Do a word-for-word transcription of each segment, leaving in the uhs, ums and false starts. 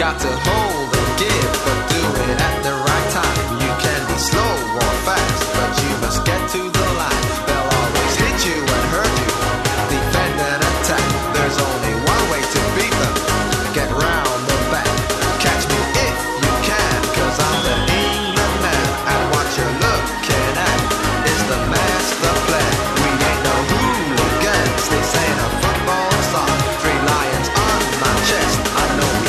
got to hold and give, but do it at the right time. You can be slow or fast, but you must get to the line. They'll always hit you and hurt you, defend and attack. There's only one way to beat them, get round the back. Catch me if you can, cause I'm the England man. And what you're looking at is the master plan. We ain't no hooligans, this ain't a football song. Three lions on my chest, I know we can't go wrong.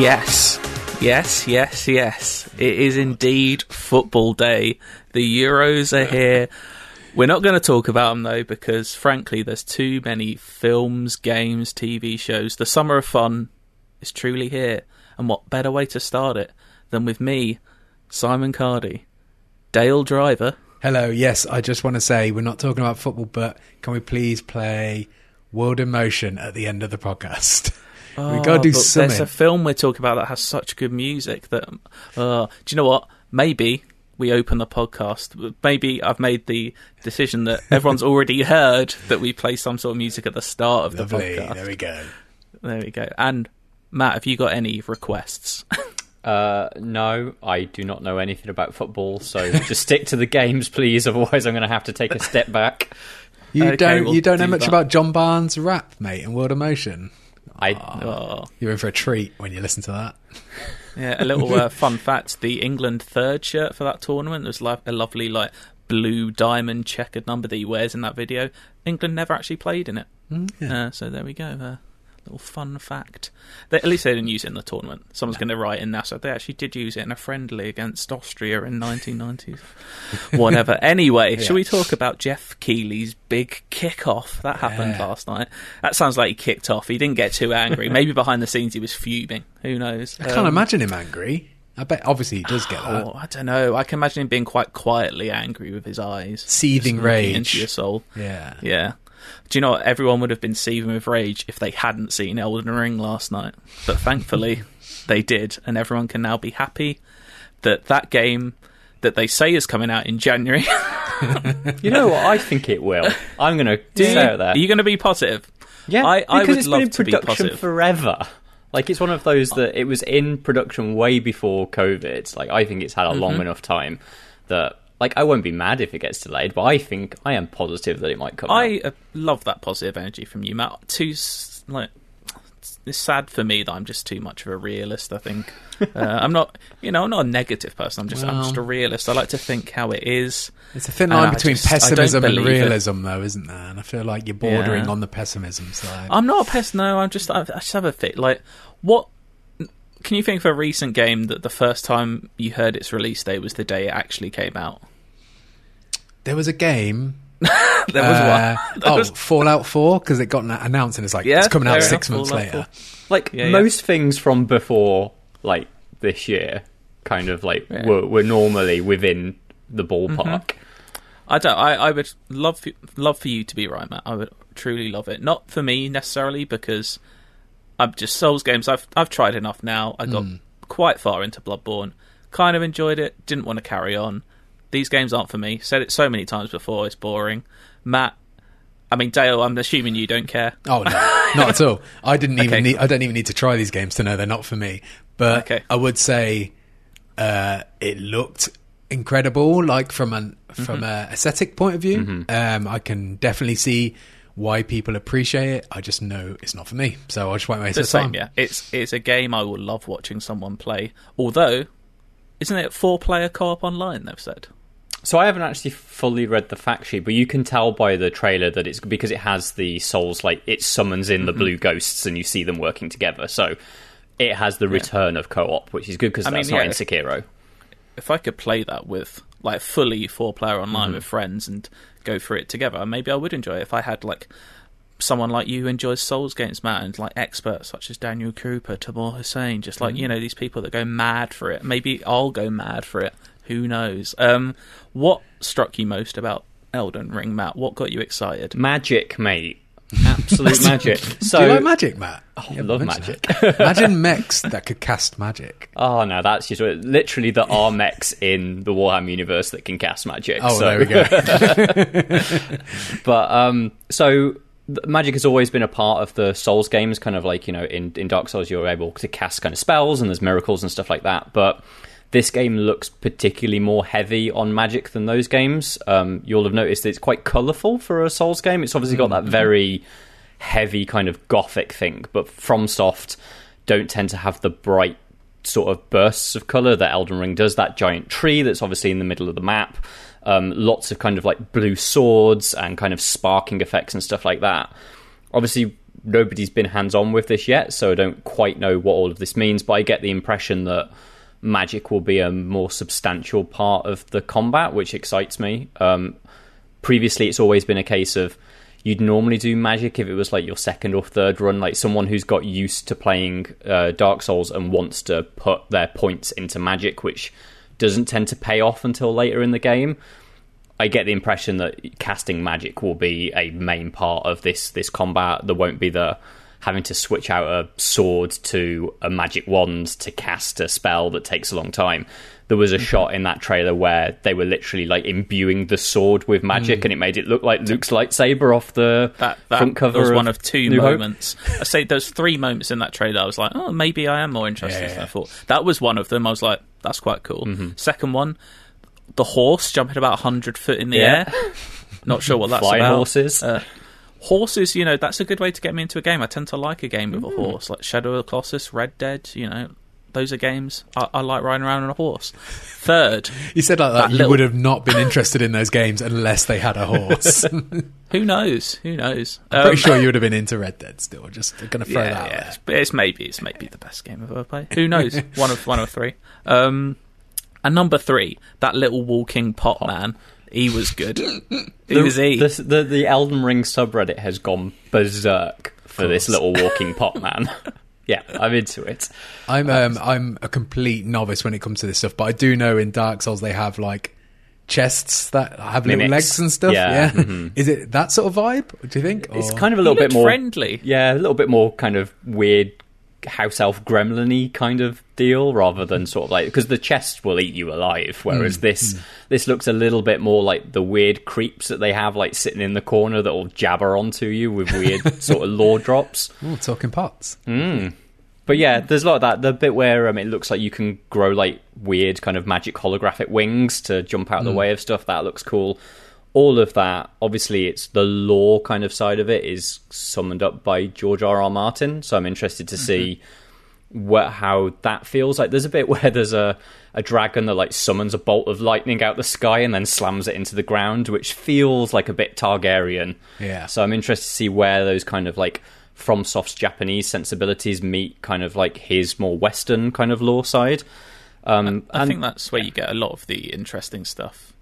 Yes, yes, yes, yes. It is indeed football day. The Euros are here. We're not going to talk about them, though, because, frankly, there's too many films, games, T V shows. The summer of fun is truly here. And what better way to start it than with me, Simon Cardy, Dale Driver. Hello, yes, I just want to say we're not talking about football, but can we please play World in Motion at the end of the podcast? Oh, we got to do something. There's a film we're talking about that has such good music that... Uh, do you know what? Maybe... we open the podcast. Maybe I've made the decision that everyone's already heard that we play some sort of music at the start of Lovely. The podcast. There we go. There we go. And Matt, have you got any requests? Uh, no, I do not know anything about football, so just stick to the games, please. Otherwise, I'm going to have to take a step back. You okay, don't. We'll you don't do know much that. About John Barnes' rap, mate, in World of Motion. I. Oh. You're in for a treat when you listen to that. Yeah, a little uh, fun fact, the England third shirt for that tournament was like a lovely like blue diamond checkered number that he wears in that video. England never actually played in it. Mm, yeah. uh, so there we go, uh, little fun fact. They, at least they didn't use it in the tournament. Someone's yeah. going to write in NASA, they actually did use it in a friendly against Austria in nineteen nineties. Whatever. Anyway, yeah. Shall we talk about Jeff Keighley's big kick-off? That happened yeah. last night. That sounds like he kicked off. He didn't get too angry. Maybe behind the scenes he was fuming. Who knows? I can't um, imagine him angry. I bet, obviously, he does get that. Oh, I don't know. I can imagine him being quite quietly angry with his eyes. Seething rage. Into your soul. Yeah. Yeah. Do you know what? Everyone would have been seething with rage if they hadn't seen Elden Ring last night. But thankfully, they did. And everyone can now be happy that that game that they say is coming out in January. You know what? I think it will. I'm going to say that. Are you going to be positive? Yeah, I, because I would it's love been in production be forever. Like, it's one of those that it was in production way before COVID. Like, I think it's had a mm-hmm. long enough time that... Like, I won't be mad if it gets delayed, but I think I am positive that it might come I out. Love that positive energy from you, Matt. Too, like, it's sad for me that I'm just too much of a realist, I think. uh, I'm not, you know, I'm not a negative person. I'm just, well, I'm just a realist. I like to think how it is. It's a thin line between just, pessimism and realism, it. Though, isn't there? And I feel like you're bordering yeah. on the pessimism side. I'm not a pessimist. No, I'm just, I, I just have a fit. Like, what... Can you think of a recent game that the first time you heard its release date was the day it actually came out? There was a game. There was uh, one. There oh, was... Fallout four, because it got announced and it's like, yeah, it's coming out six enough. months Fallout later. four. Like, yeah, most yeah. things from before, like, this year, kind of, like, yeah. were, were normally within the ballpark. Mm-hmm. I don't... I, I would love for, love for you to be right, Matt. I would truly love it. Not for me, necessarily, because... I'm just Souls games. I've I've tried enough now. I got mm. quite far into Bloodborne. Kind of enjoyed it. Didn't want to carry on. These games aren't for me. Said it so many times before. It's boring. Matt, I mean Dale. I'm assuming you don't care. Oh no, not at all. I didn't even okay. need, I don't even need to try these games to know they're not for me. But okay. I would say uh, it looked incredible. Like from an from mm-hmm. a aesthetic point of view, mm-hmm. um, I can definitely see why people appreciate it. I just know it's not for me, so I just won't waste the time. Yeah, it's it's a game I will love watching someone play. Although, isn't it four player co-op online? They've said. So I haven't actually fully read the fact sheet, but you can tell by the trailer that it's because it has the souls, like it summons in the mm-hmm. blue ghosts, and you see them working together. So it has the return yeah. of co-op, which is good because that's mean, not yeah, in Sekiro. If, if I could play that with like fully four player online mm-hmm. with friends and go through it together, maybe I would enjoy it if I had like someone like you who enjoys Souls games, Matt, and like experts such as Daniel Cooper, Tamor Hussain, just like mm-hmm. you know, these people that go mad for it. Maybe I'll go mad for it, who knows. Um what struck you most about Elden Ring, Matt? What got you excited? Magic, mate. absolute magic. So, do you like magic, Matt? Oh, I love magic. magic. Imagine mechs that could cast magic. Oh, no, that's just literally there are mechs in the Warhammer universe that can cast magic. Oh, so. There we go. But, um, so... magic has always been a part of the Souls games, kind of like, you know, in, in Dark Souls you're able to cast kind of spells and there's miracles and stuff like that, but this game looks particularly more heavy on magic than those games. Um, you'll have noticed that it's quite colourful for a Souls game. It's obviously got that very heavy kind of gothic thing, but FromSoft don't tend to have the bright sort of bursts of colour that Elden Ring does. That giant tree that's obviously in the middle of the map, Um, lots of kind of like blue swords and kind of sparking effects and stuff like that. Obviously, nobody's been hands-on with this yet, so I don't quite know what all of this means, but I get the impression that magic will be a more substantial part of the combat, which excites me. Um, previously, it's always been a case of you'd normally do magic if it was like your second or third run, like someone who's got used to playing uh, Dark Souls and wants to put their points into magic, which doesn't tend to pay off until later in the game. I get the impression that casting magic will be a main part of this this combat. There won't be the having to switch out a sword to a magic wand to cast a spell that takes a long time. There was a mm-hmm. shot in that trailer where they were literally like imbuing the sword with magic, mm. and it made it look like Luke's lightsaber off the that, that front cover. That was of one of two New moments. I say those three moments in that trailer. I was like, oh, maybe I am more interested yeah. than I thought. That was one of them. I was like, that's quite cool. Mm-hmm. Second one, the horse jumping about one hundred foot in the yeah. air. Not sure what that's Flying about. Horses. Uh, Horses, you know, that's a good way to get me into a game. I tend to like a game with mm. a horse, like Shadow of the Colossus, Red Dead, you know, those are games. I, I like riding around on a horse. Third. You said like that, that you little... would have not been interested in those games unless they had a horse. Who knows? Who knows? I'm um, pretty sure you would have been into Red Dead still. Just going to throw yeah, that yeah. out there. It's maybe, it's maybe the best game I've ever played. Who knows? One of one of three. Um, and number three, that little walking pot oh. man. He was good. He the, was E. The, the, the Elden Ring subreddit has gone berserk for this little walking pot man. Yeah, I'm into it. I'm um, I'm a complete novice when it comes to this stuff, but I do know in Dark Souls they have like chests that have Mimics. little legs and stuff. Yeah, yeah. Mm-hmm. Is it that sort of vibe? Do you think? It's or? kind of a little bit more friendly. Yeah, a little bit more kind of weird house elf gremlin-y kind of deal, rather than sort of like, because the chest will eat you alive, whereas mm, this mm. this looks a little bit more like the weird creeps that they have like sitting in the corner that will jabber onto you with weird sort of lore drops. Ooh, talking pots. Mm. But yeah, there's a lot of that. The bit where um, it looks like you can grow like weird kind of magic holographic wings to jump out of mm. the way of stuff. That looks cool. All of that, obviously, it's the lore kind of side of it is summoned up by George R. R. Martin, so I'm interested to mm-hmm. see what how that feels like. There's a bit where there's a, a dragon that like summons a bolt of lightning out the sky and then slams it into the ground, which feels like a bit Targaryen. Yeah. So I'm interested to see where those kind of like FromSoft's Japanese sensibilities meet kind of like his more Western kind of lore side. Um, I, I and, think that's where you get a lot of the interesting stuff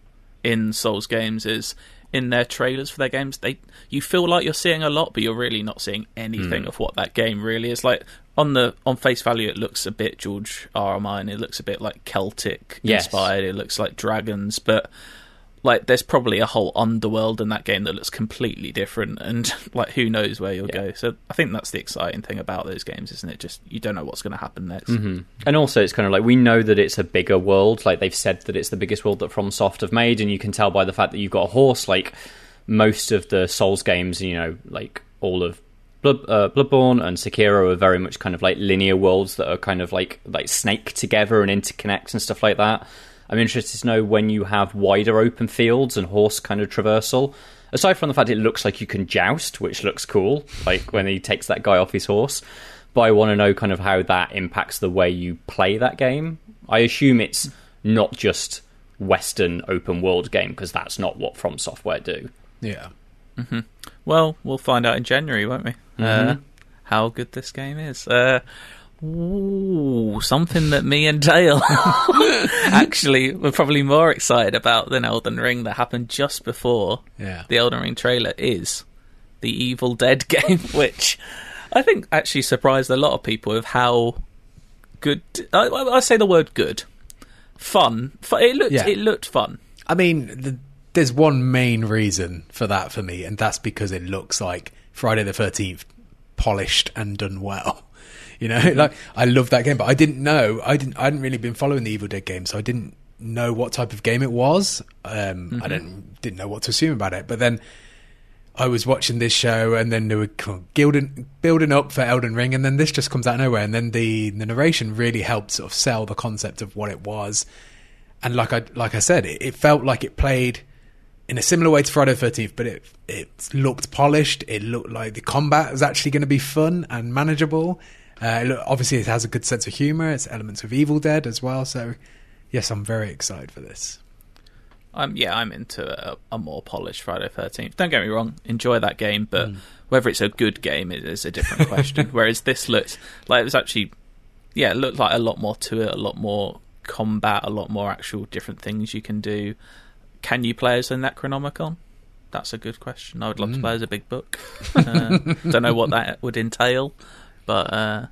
in Souls games, is in their trailers for their games, they you feel like you're seeing a lot, but you're really not seeing anything mm. of what that game really is like. On the on face value, it looks a bit George R. R. Martin, it looks a bit like Celtic yes. inspired, it looks like dragons, but like there's probably a whole underworld in that game that looks completely different, and like who knows where you'll yeah. go. So I think that's the exciting thing about those games, isn't it? Just you don't know what's going to happen next. Mm-hmm. And also it's kind of like we know that it's a bigger world, like they've said that it's the biggest world that FromSoft have made, and you can tell by the fact that you've got a horse. Like most of the Souls games, you know, like all of Blood, uh, Bloodborne and Sekiro are very much kind of like linear worlds that are kind of like like snake together and interconnect and stuff like that. I'm interested to know when you have wider open fields and horse kind of traversal. Aside from the fact it looks like you can joust, which looks cool, like when he takes that guy off his horse. But I want to know kind of how that impacts the way you play that game. I assume it's not just Western open world game, because that's not what From Software do. Yeah. Mm-hmm. Well, we'll find out in January, won't we? Mm-hmm. Uh, how good this game is. Uh Ooh, something that me and Dale actually were probably more excited about than Elden Ring that happened just before yeah. the Elden Ring trailer is the Evil Dead game, which I think actually surprised a lot of people with how good... I, I, I say the word good. Fun. It looked, yeah. it looked fun. I mean... the there's one main reason for that for me, and that's because it looks like Friday the thirteenth polished and done well. You know, like, I love that game, but I didn't know, I didn't, I hadn't really been following the Evil Dead game, so I didn't know what type of game it was. Um, mm-hmm. I didn't didn't know what to assume about it. But then I was watching this show, and then they were building building up for Elden Ring, and then this just comes out of nowhere. And then the, the narration really helped sort of sell the concept of what it was. And like I like I said, it, it felt like it played in a similar way to Friday the thirteenth, but it it looked polished. It looked like the combat was actually going to be fun and manageable. Uh, it look, obviously, it has a good sense of humor. It's elements of Evil Dead as well. So, yes, I'm very excited for this. Um, yeah, I'm into a, a more polished Friday the thirteenth. Don't get me wrong, enjoy that game, but mm. whether it's a good game is a different question. Whereas this looks like it was actually, yeah, it looked like a lot more to it, a lot more combat, a lot more actual different things you can do. Can you play as a Necronomicon? That's a good question. I would love mm. to play as a big book. Uh, don't know what that would entail, but uh,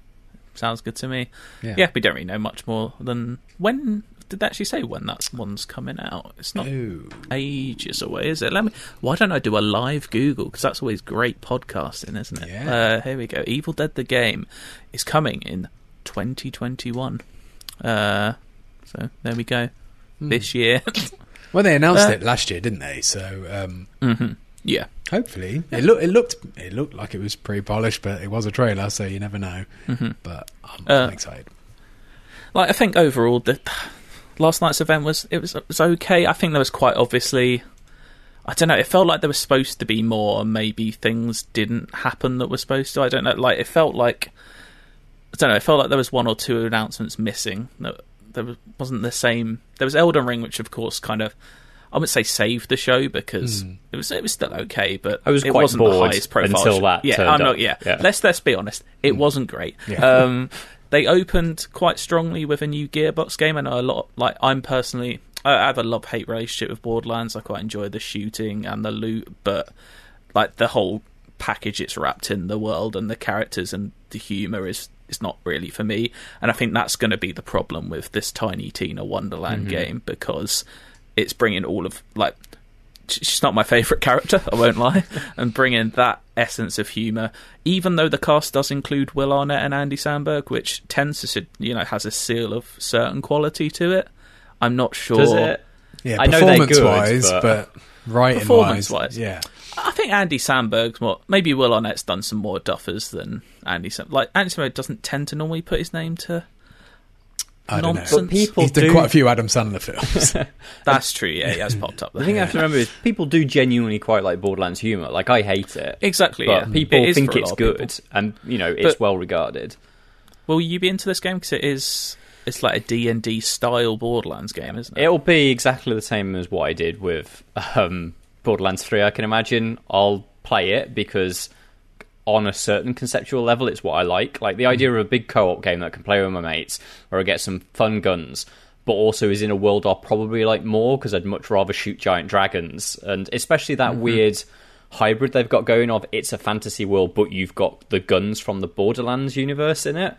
sounds good to me. Yeah. yeah, we don't really know much more than when. Did they actually say when that one's coming out? It's not Ooh. ages away, is it? Let me. Why don't I do a live Google? Because that's always great podcasting, isn't it? Yeah. Uh, here we go. Evil Dead the game is coming in twenty twenty-one. Uh, so there we go. Mm. This year. Well, they announced uh, it last year, didn't they? So um, mm-hmm. yeah, hopefully yeah. it looked. It looked. It looked like it was pre-polished, but it was a trailer, so you never know. Mm-hmm. But I'm, uh, I'm excited. Like I think overall the. Last night's event was it was it was okay. I think there was quite obviously, I don't know. It felt like there was supposed to be more, and maybe things didn't happen that were supposed to. I don't know. Like it felt like I don't know. It felt like there was one or two announcements missing. That there wasn't the same. There was Elden Ring, which of course kind of I wouldn't say saved the show because mm. it was it was still okay, but I was it quite wasn't bored the highest profile until show. That. Yeah, I'm not. Yeah. yeah, let's let's be honest. It mm. wasn't great. Yeah. Um, They opened quite strongly with a new Gearbox game. I know a lot. Like I'm personally, I have a love-hate relationship with Borderlands. I quite enjoy the shooting and the loot, but like the whole package it's wrapped in, the world and the characters and the humour is is not really for me. And I think that's going to be the problem with this Tiny Tina Wonderland mm-hmm. game because it's bringing all of like. She's not my favourite character, I won't lie, and bringing that essence of humour, even though the cast does include Will Arnett and Andy Samberg, which tends to, you know, has a seal of certain quality to it. I'm not sure. Does it? Yeah, I performance-wise, but, but writing-wise. Performance-wise, yeah. I think Andy Samberg's more... Maybe Will Arnett's done some more duffers than Andy Samberg. Like, Andy Samberg doesn't tend to normally put his name to... I don't nonsense. Know. People He's done do... quite a few Adam Sandler films. That's true, yeah, he has popped up there. The thing yeah. I have to remember is people do genuinely quite like Borderlands humour. Like, I hate it. Exactly, but yeah. people it think it's good, people. And, you know, it's but, well regarded. Will you be into this game? Because it is, it's like a D and D style Borderlands game, isn't it? It'll be exactly the same as what I did with um, Borderlands three, I can imagine. I'll play it because... on a certain conceptual level, it's what I like. Like, the idea of a big co-op game that I can play with my mates, where I get some fun guns, but also is in a world I'll probably like more, because I'd much rather shoot giant dragons. And especially that mm-hmm. weird hybrid they've got going of, it's a fantasy world, but you've got the guns from the Borderlands universe in it.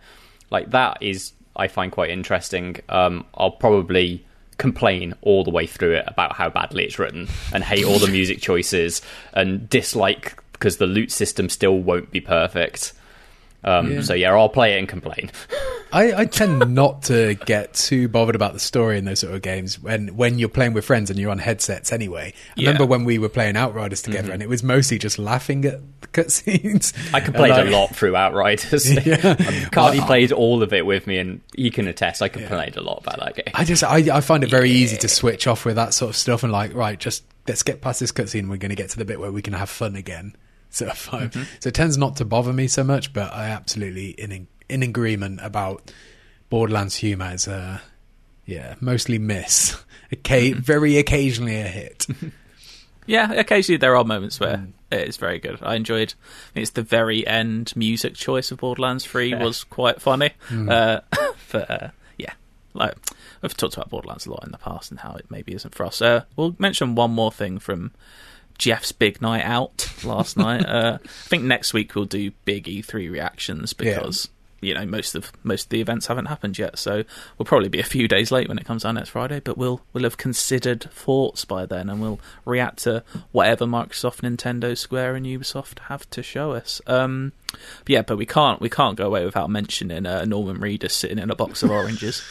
Like, that is, I find quite interesting. Um, I'll probably... complain all the way through it about how badly it's written, and hate all the music choices, and dislike... because the loot system still won't be perfect. Um, yeah. So yeah, I'll play it and complain. I, I tend not to get too bothered about the story in those sort of games when, when you're playing with friends and you're on headsets anyway. I yeah. remember when we were playing Outriders together mm-hmm. and it was mostly just laughing at the cutscenes. I complained like, a lot through Outriders. Yeah. Cardy I, played all of it with me and he can attest I complained yeah. a lot about that game. I just I, I find it very yeah. easy to switch off with that sort of stuff and like, right, just let's get past this cutscene, we're going to get to the bit where we can have fun again. So, mm-hmm. so it tends not to bother me so much, but I absolutely in in agreement about Borderlands humour as a yeah mostly miss, okay, very occasionally a hit. Yeah, occasionally there are moments where mm. it is very good. I enjoyed. It's the very end music choice of Borderlands three yeah. was quite funny. Mm. Uh, but uh, yeah, like we've talked about Borderlands a lot in the past and how it maybe isn't for us. Uh, we'll mention one more thing from. Jeff's big night out last night. Uh, I think next week we'll do big E three reactions because you know, most of most of the events haven't happened yet, so we'll probably be a few days late when it comes out next Friday, but we'll we'll have considered thoughts by then, and we'll react to whatever Microsoft, Nintendo, Square and Ubisoft have to show us. Um, but yeah, but we can't we can't go away without mentioning uh, Norman Reedus sitting in a box of oranges.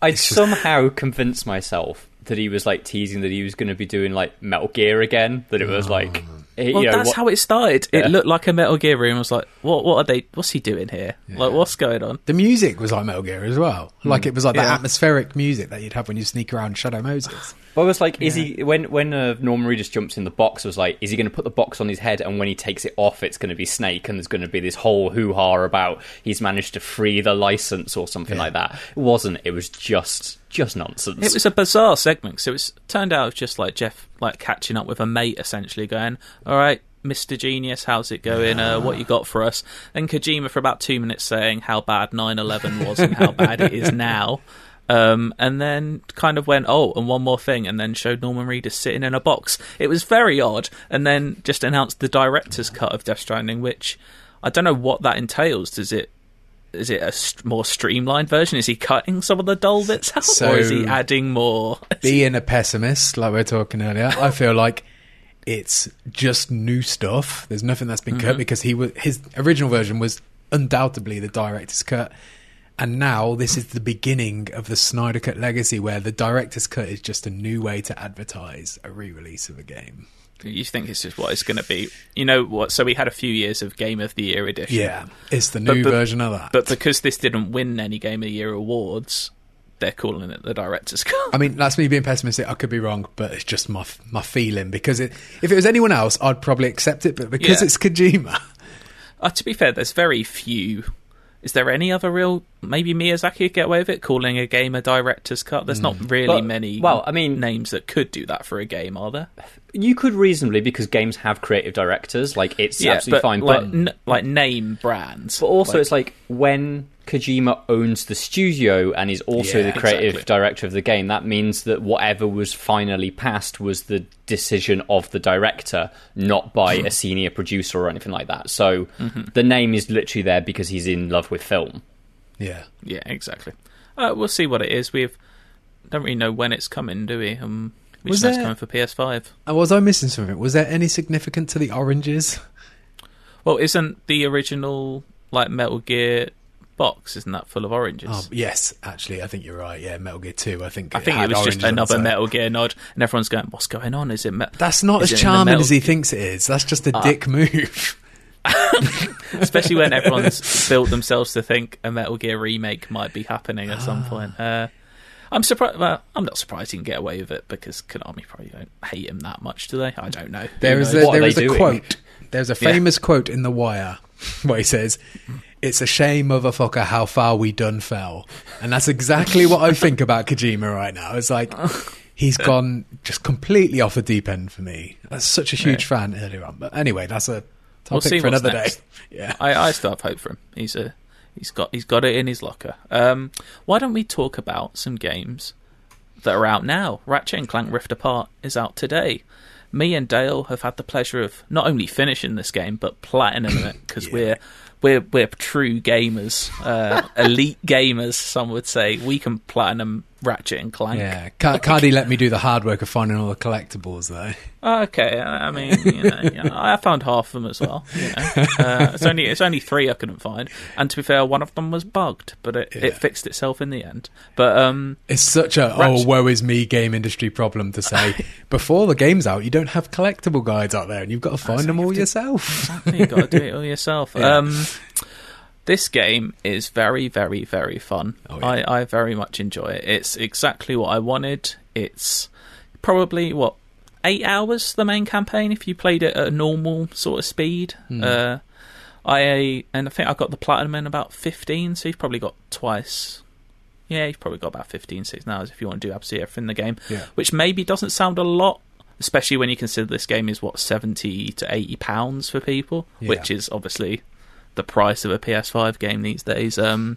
I somehow convinced myself that he was like teasing that he was going to be doing like Metal Gear again, that it was like... It, well, you know, that's what, how it started. Yeah. It looked like a Metal Gear room. I was like, "What? What are they? What's he doing here? Yeah. Like, what's going on?" The music was like Metal Gear as well. Mm. Like it was like yeah. that atmospheric music that you'd have when you sneak around Shadow Moses. Well, I was like, yeah. "Is he?" When when uh, Norman Reedus jumps in the box, I was like, "Is he going to put the box on his head?" And when he takes it off, it's going to be Snake, and there's going to be this whole hoo ha about he's managed to free the license or something yeah. like that. It wasn't. It was just. Just nonsense. It was a bizarre segment. So it's turned out just like Jeff, like catching up with a mate, essentially going, "All right, Mister Genius, how's it going? Uh, what you got for us?" Then Kojima for about two minutes saying how bad nine eleven was and how bad it is now, um, and then kind of went, "Oh, and one more thing," and then showed Norman Reedus sitting in a box. It was very odd, and then just announced the director's cut of Death Stranding, which I don't know what that entails. Does it? Is it a more streamlined version? Is he cutting some of the dull bits out, so, or is he adding more? Being a pessimist, like we were talking earlier, I feel like it's just new stuff. There's nothing that's been mm-hmm. cut, because he was, his original version was undoubtedly the director's cut, and now this is the beginning of the Snyder Cut legacy, where the director's cut is just a new way to advertise a re-release of a game. You think it's just what it's going to be, you know what? So we had a few years of Game of the Year edition. Yeah, it's the new but, but, version of that. But because this didn't win any Game of the Year awards, they're calling it the director's cut. I mean, that's me being pessimistic. I could be wrong, but it's just my my feeling, because it, if it was anyone else, I'd probably accept it. But because yeah. it's Kojima, uh, to be fair, there's very few. Is there any other real... Maybe Miyazaki could get away with it, calling a game a director's cut? There's mm. not really but, many well, I mean, names that could do that for a game, are there? You could reasonably, because games have creative directors. Like, it's yeah, absolutely but, fine. Like, but n- like, name brands. But also, like, it's like, when Kojima owns the studio and is also yeah, the creative exactly. director of the game, that means that whatever was finally passed was the decision of the director, not by a senior producer or anything like that. So mm-hmm. the name is literally there because he's in love with film. Yeah. Yeah, exactly. Uh, we'll see what it is. We don't really know when it's coming, do we? Um, we just know it's coming for P S five. Was I missing something? Was there any significance to the oranges? Well, isn't the original like Metal Gear... box isn't that full of oranges? Oh, yes, actually, I think you're right. Yeah, Metal Gear Two. I think I think it was just another Metal Gear nod, and everyone's going, "What's going on? Is it?" Me- That's not as charming as he thinks it is. That's just a uh, dick move. Especially when everyone's built themselves to think a Metal Gear remake might be happening at ah. some point. Uh, I'm surprised. Well, I'm not surprised he can get away with it, because Konami probably don't hate him that much, do they? I don't know. There is a, there is a quote. There's a famous yeah. quote in The Wire where he says, "It's a shame, motherfucker, how far we done fell." And that's exactly what I think about Kojima right now. It's like, he's gone just completely off the deep end for me. I was such a huge yeah. fan earlier on. But anyway, that's a topic we'll for another next. day. Yeah, I, I still have hope for him. He's a, he's got he's got it in his locker. Um, why don't we talk about some games that are out now? Ratchet and Clank Rift Apart is out today. Me and Dale have had the pleasure of not only finishing this game, but platinum it, because yeah. we're... We're we're true gamers, uh, elite gamers. Some would say we can platinum Ratchet and Clank. Yeah, Car- Cardi let me do the hard work of finding all the collectibles, though. Okay, I mean, you know, you know I found half of them as well. You know, uh, it's only it's only three I couldn't find, and to be fair, one of them was bugged, but it, yeah. it fixed itself in the end. But um, it's such a Ratchet- oh woe is me game industry problem to say before the game's out, you don't have collectible guides out there, and you've got to find them all to, yourself. Exactly, you've got to do it all yourself. Yeah. Um. This game is very, very, very fun. Oh, yeah. I, I very much enjoy it. It's exactly what I wanted. It's probably, what, eight hours, the main campaign, if you played it at a normal sort of speed. Mm. Uh, I And I think I got the platinum in about fifteen, so you've probably got twice. Yeah, you've probably got about fifteen, sixteen hours if you want to do absolutely everything in the game, yeah. which maybe doesn't sound a lot, especially when you consider this game is, what, seventy to eighty pounds for people, yeah. which is obviously... the price of a P S five game these days, um,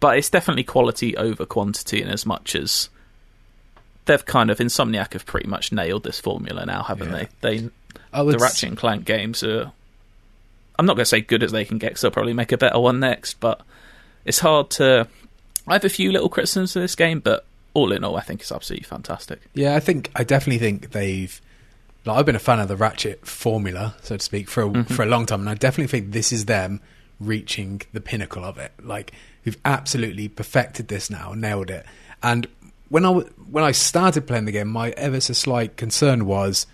but it's definitely quality over quantity, in as much as they've kind of Insomniac have pretty much nailed this formula now, haven't yeah. they? They the Ratchet and Clank games are I'm not going to say good as they can get, because they'll probably make a better one next, but it's hard to... I have a few little criticisms of this game, but all in all, I think it's absolutely fantastic. Yeah, I think I definitely think they've... Like, I've been a fan of the Ratchet formula, so to speak, for a, mm-hmm. for a long time, and I definitely think this is them reaching the pinnacle of it. Like, we've absolutely perfected this now, nailed it. And when I, when I started playing the game, my ever so slight concern was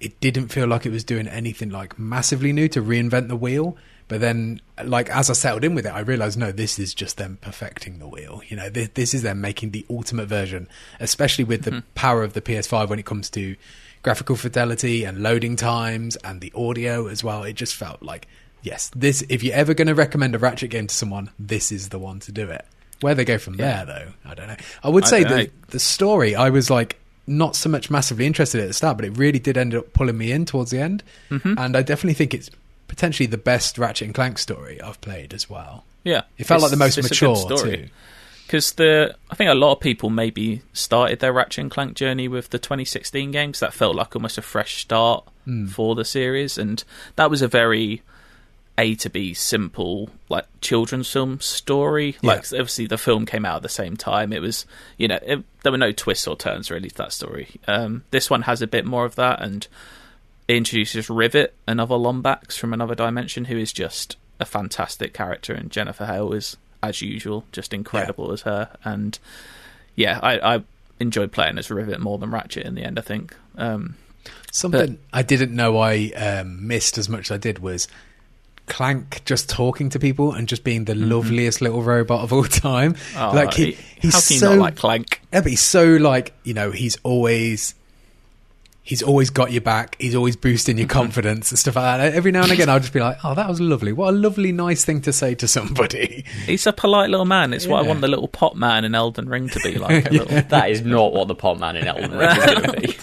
it didn't feel like it was doing anything like massively new to reinvent the wheel. But then, like, as I settled in with it, I realised, no, this is just them perfecting the wheel. You know, this, this is them making the ultimate version, especially with mm-hmm. the power of the P S five when it comes to graphical fidelity and loading times and the audio as well. It just felt like, yes, this. If you're ever going to recommend a Ratchet game to someone, this is the one to do it. Where they go from yeah. there, though, I don't know. I would say I, the, I... the story, I was, like, not so much massively interested at the start, but it really did end up pulling me in towards the end. Mm-hmm. And I definitely think it's potentially the best Ratchet and Clank story I've played as well. Yeah, it felt like the most mature story, because the I think a lot of people maybe started their Ratchet and Clank journey with the twenty sixteen games. That felt like almost a fresh start mm. for the series, and that was a very A to B simple, like, children's film story. Yeah. Like, obviously the film came out at the same time. It was, you know, it, there were no twists or turns really to that story. Um, this one has a bit more of that, and it introduces Rivet, another Lombax from another dimension, who is just a fantastic character, and Jennifer Hale is, as usual, just incredible yeah. as her. And yeah, I, I enjoyed playing as Rivet more than Ratchet in the end, I think. Um, Something but, I didn't know I um, missed as much as I did was Clank just talking to people and just being the mm-hmm. loveliest little robot of all time. Oh, like he, he's how can you so not like Clank? Yeah, but he's so, like, you know, he's always he's always got your back. He's always boosting your confidence and stuff like that. Every now and again, I'll just be like, oh, that was lovely. What a lovely, nice thing to say to somebody. He's a polite little man. It's yeah. what I want the little pot man in Elden Ring to be like. yeah. little... That is not what the pot man in Elden Ring is going to be.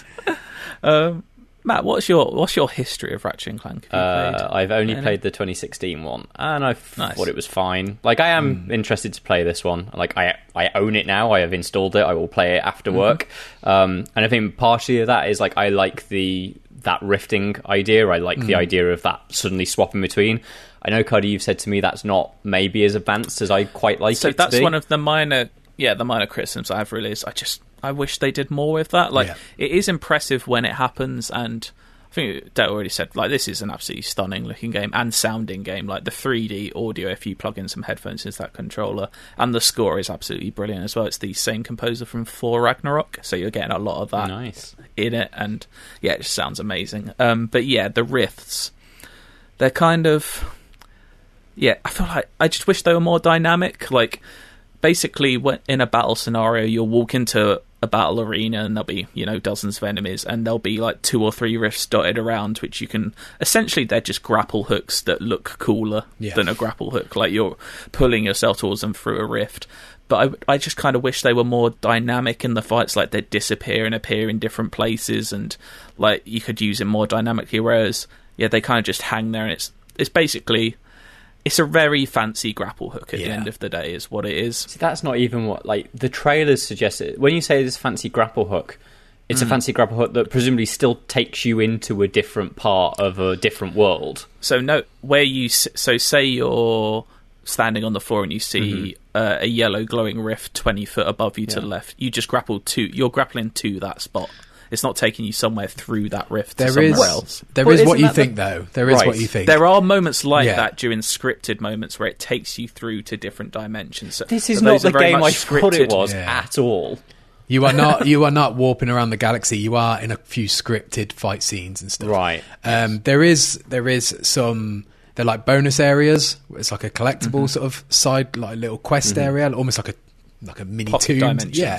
um, Matt, what's your what's your history of Ratchet and Clank? Have you uh, played? I've only Any? played the twenty sixteen one, and I nice. thought it was fine. Like, I am mm. interested to play this one. Like, I I own it now. I have installed it. I will play it after mm-hmm. work. Um, and I think partially of that is, like, I like the that rifting idea. I like mm. the idea of that suddenly swapping between. I know, Cardy, you've said to me that's not maybe as advanced as I quite like so it to be. So that's one of the minor, yeah, the minor criticisms I have really is I just... I wish they did more with that. Like, yeah. it is impressive when it happens, and I think Dale already said, like, this is an absolutely stunning looking game and sounding game. Like, the three D audio, if you plug in some headphones into that controller, and the score is absolutely brilliant as well. It's the same composer from Thor Ragnarok, so you're getting a lot of that nice. in it, and yeah, it just sounds amazing. Um, but yeah, the rifts, they're kind of... Yeah, I feel like I just wish they were more dynamic. Like, basically, in a battle scenario, you'll walk into a battle arena, and there'll be, you know, dozens of enemies, and there'll be like two or three rifts dotted around, which you can essentially, they're just grapple hooks that look cooler yeah. than a grapple hook. Like, you're pulling yourself towards them through a rift. But I, I just kind of wish they were more dynamic in the fights. Like, they'd disappear and appear in different places, and like, you could use it more dynamically. Whereas, yeah, they kind of just hang there, and it's it's basically. It's a very fancy grapple hook at yeah. the end of the day is what it is. See, that's not even what, like, the trailers suggested. When you say this fancy grapple hook, it's mm. a fancy grapple hook that presumably still takes you into a different part of a different world. So, no, where you... So, say you're standing on the floor and you see mm-hmm. uh, a yellow glowing rift twenty foot above you yeah. to the left. You just grapple to... You're grappling to that spot. It's not taking you somewhere through that rift there to somewhere is, else. There well, is what you think, the... though. There is right. what you think. There are moments like yeah. that during scripted moments where it takes you through to different dimensions. So, this is not the game I scripted. thought it was yeah. at all. You are not you are not warping around the galaxy. You are in a few scripted fight scenes and stuff. Right. Um, there is there is some... They're like bonus areas. It's like a collectible mm-hmm. sort of side, like little quest mm-hmm. area, almost like a... like a mini Pocket tomb dimensions. Yeah. yeah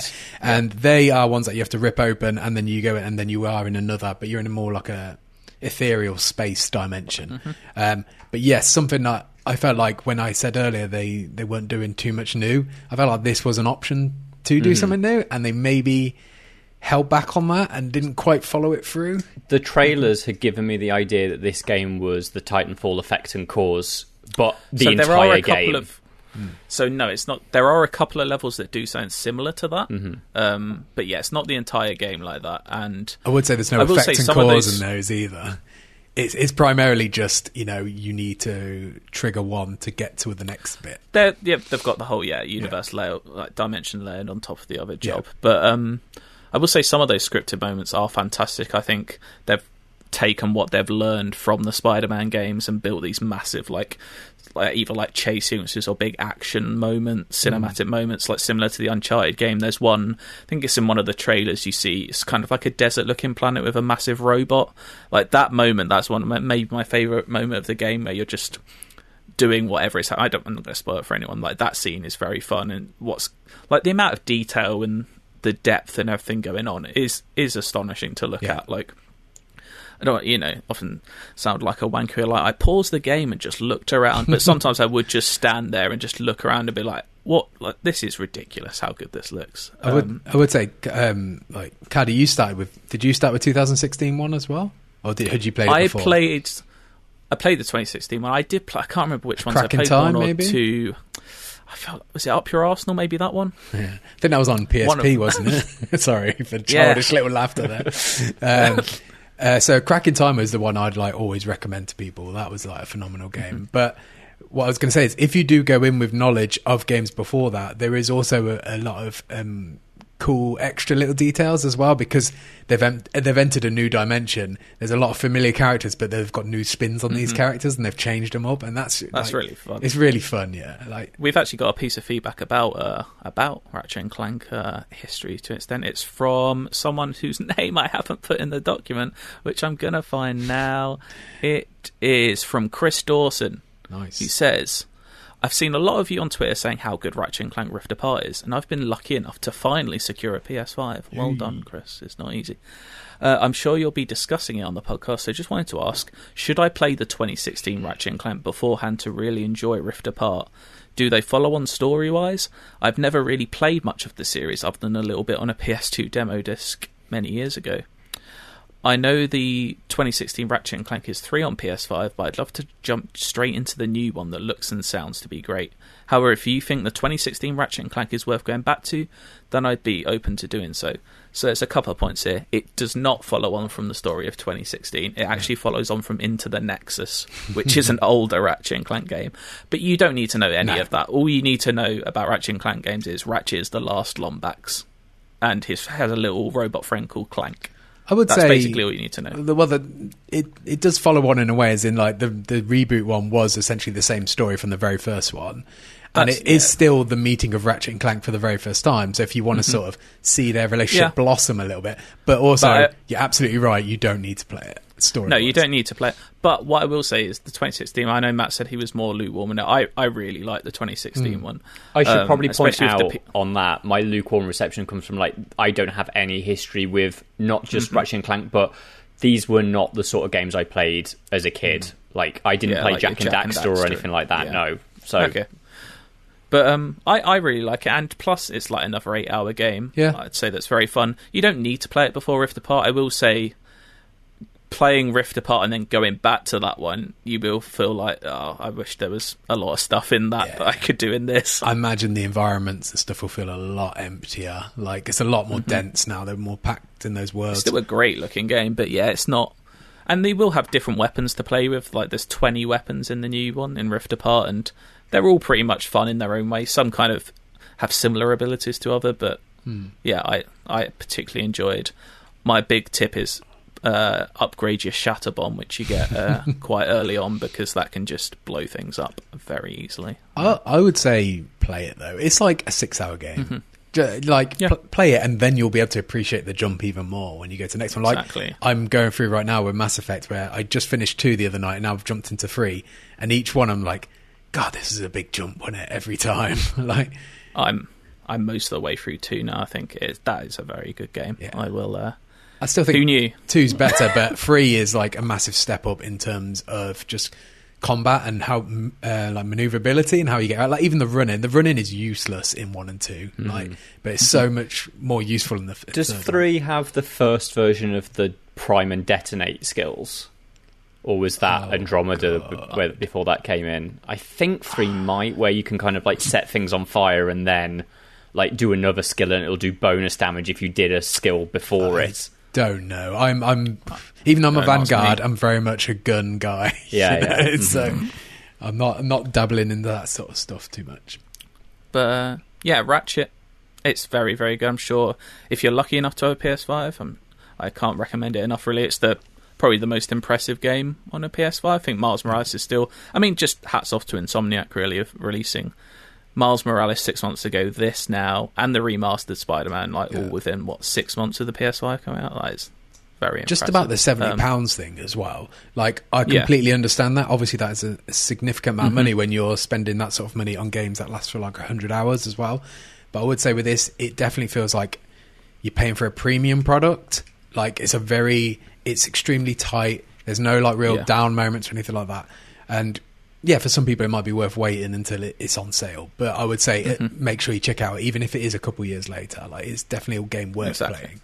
and they are ones that you have to rip open, and then you go in, and then you are in another, but you're in a more like a ethereal space dimension. mm-hmm. Um but yes, yeah, something that I felt like when I said earlier they they weren't doing too much new, I felt like this was an option to do mm. something new, and they maybe held back on that and didn't quite follow it through. The trailers mm-hmm. had given me the idea that this game was the Titanfall effect and cause, but the so entire there are a game couple of So no, it's not. There are a couple of levels that do something similar to that, mm-hmm. um, but yeah, it's not the entire game like that. And I would say there's no effect and cause in those either. It's it's primarily just, you know, you need to trigger one to get to the next bit. They're, yeah, they've got the whole yeah universe yeah. layout, like dimension layered on top of the other job. Yeah. But um, I will say some of those scripted moments are fantastic. I think they've taken what they've learned from the Spider-Man games and built these massive like, like either like chase sequences or big action moments, cinematic mm. moments, like similar to the Uncharted game. There's one, I think it's in one of the trailers, you see it's kind of like a desert looking planet with a massive robot. Like that moment, that's one of my, maybe my favorite moment of the game, where you're just doing whatever is happening. I don't, I'm not going to spoil it for anyone. Like that scene is very fun, and what's like the amount of detail and the depth and everything going on is is astonishing to look yeah. at. Like, I don't, you know, often sound like a wanker, like I paused the game and just looked around, but sometimes I would just stand there and just look around and be like, what, like this is ridiculous how good this looks. Um, I would I would say um, like Caddy, you started with did you start with twenty sixteen one as well, or did, had you played it I before? played I played the twenty sixteen one. I did play, I can't remember which ones Crack I played, Time, one or maybe? two. I felt, was it Up Your Arsenal, maybe that one? Yeah. I think that was on P S P, of- wasn't it? Sorry for childish yeah. little laughter there. Um Uh, so Crack in Time is the one I'd like always recommend to people. That was like a phenomenal game. Mm-hmm. But what I was going to say is, if you do go in with knowledge of games before that, there is also a, a lot of um, cool extra little details as well, because they've em- they've entered a new dimension. There's a lot of familiar characters, but they've got new spins on mm-hmm. these characters, and they've changed them up, and that's that's like, really fun. It's really fun, yeah. Like we've actually got a piece of feedback about uh, about Ratchet and Clank uh, history to an extent. It's from someone whose name I haven't put in the document, which I'm gonna find now. It is from Chris Dawson. Nice. He says, I've seen a lot of you on Twitter saying how good Ratchet and Clank Rift Apart is, and I've been lucky enough to finally secure a P S five. Well Yay. done, Chris. It's not easy. Uh, I'm sure you'll be discussing it on the podcast, so just wanted to ask, should I play the twenty sixteen Ratchet and Clank beforehand to really enjoy Rift Apart? Do they follow on story-wise? I've never really played much of the series other than a little bit on a P S two demo disc many years ago. I know the twenty sixteen Ratchet and Clank is three on P S five, but I'd love to jump straight into the new one that looks and sounds to be great. However, if you think the twenty sixteen Ratchet and Clank is worth going back to, then I'd be open to doing so. So there's a couple of points here. It does not follow on from the story of twenty sixteen. It actually follows on from Into the Nexus, which is an older Ratchet and Clank game. But you don't need to know any no. of that. All you need to know about Ratchet and Clank games is Ratchet is the last Lombax, and he has a little robot friend called Clank. I would That's say basically all you need to know. The, well, the, it it does follow on in a way, as in like the the reboot one was essentially the same story from the very first one, and That's, it is yeah. still the meeting of Ratchet and Clank for the very first time. So if you want mm-hmm. to sort of see their relationship yeah. blossom a little bit, but also but, uh, you're absolutely right, you don't need to play it. Story no, wise. You don't need to play it. But what I will say is the twenty sixteen. I know Matt said he was more lukewarm, and I I really like the twenty sixteen mm. one. I should um, probably point out pe- on that my lukewarm reception comes from like I don't have any history with not just mm-hmm. Ratchet and Clank, but these were not the sort of games I played as a kid. Mm-hmm. Like I didn't yeah, play like Jack, and, Jack Daxter and Daxter or anything like that. Yeah. No, so okay. But um, I, I really like it, and plus it's like another eight-hour game. Yeah, I'd say that's very fun. You don't need to play it before Rift Apart. I will say, playing Rift Apart and then going back to that one, you will feel like, oh, I wish there was a lot of stuff in that yeah. that I could do in this. I imagine the environments and stuff will feel a lot emptier. Like, it's a lot more mm-hmm. dense now. They're more packed in those worlds. It's still a great-looking game, but yeah, it's not... And they will have different weapons to play with. Like, there's twenty weapons in the new one, in Rift Apart, and they're all pretty much fun in their own way. Some kind of have similar abilities to other, but mm. yeah, I, I particularly enjoyed... My big tip is... Uh, upgrade your shatter bomb, which you get uh, quite early on, because that can just blow things up very easily. I, I would say play it though. It's like a six-hour game. Mm-hmm. J- like yeah. pl- play it, and then you'll be able to appreciate the jump even more when you go to the next one. Like exactly. I'm going through right now with Mass Effect, where I just finished two the other night, and now I've jumped into three. And each one, I'm like, God, this is a big jump, wasn't it? Every time, like I'm I'm most of the way through two now. I think it's, that is a very good game. Yeah. I will. Uh, I still think Who knew? two's better, but three is like a massive step up in terms of just combat and how uh, like maneuverability and how you get out. Like even the running, the running is useless in one and two, mm. like, but it's so much more useful in the. Does third three one. Have the first version of the prime and detonate skills, or was that oh, Andromeda God. where before that came in? I think three might, where you can kind of like set things on fire and then like do another skill and it'll do bonus damage if you did a skill before uh, it. don't know. I'm, I'm even though I'm a vanguard, I'm very much a gun guy. Yeah, you know? yeah. Mm-hmm. So I'm not, I'm not dabbling into that sort of stuff too much. But uh, yeah, Ratchet, it's very, very good. I'm sure if you're lucky enough to have a P S five, I'm, I can't recommend it enough. Really, it's the probably the most impressive game on a P S five. I think Miles Morales is still. I mean, just hats off to Insomniac, really, of releasing Miles Morales six months ago, this now, and the remastered Spider-Man, like yeah. all within what six months of the P S five coming out. Like, it's very impressive. Just about the seventy um, pounds thing as well. Like, I completely yeah. understand that. Obviously, that is a significant amount mm-hmm. of money when you're spending that sort of money on games that last for like a hundred hours as well. But I would say with this, it definitely feels like you're paying for a premium product. Like, it's a very, it's extremely tight. There's no like real yeah. down moments or anything like that, and. Yeah, for some people it might be worth waiting until it, it's on sale, but I would say mm-hmm. it, make sure you check out, even if it is a couple years later. Like, it's definitely a game worth exactly. playing.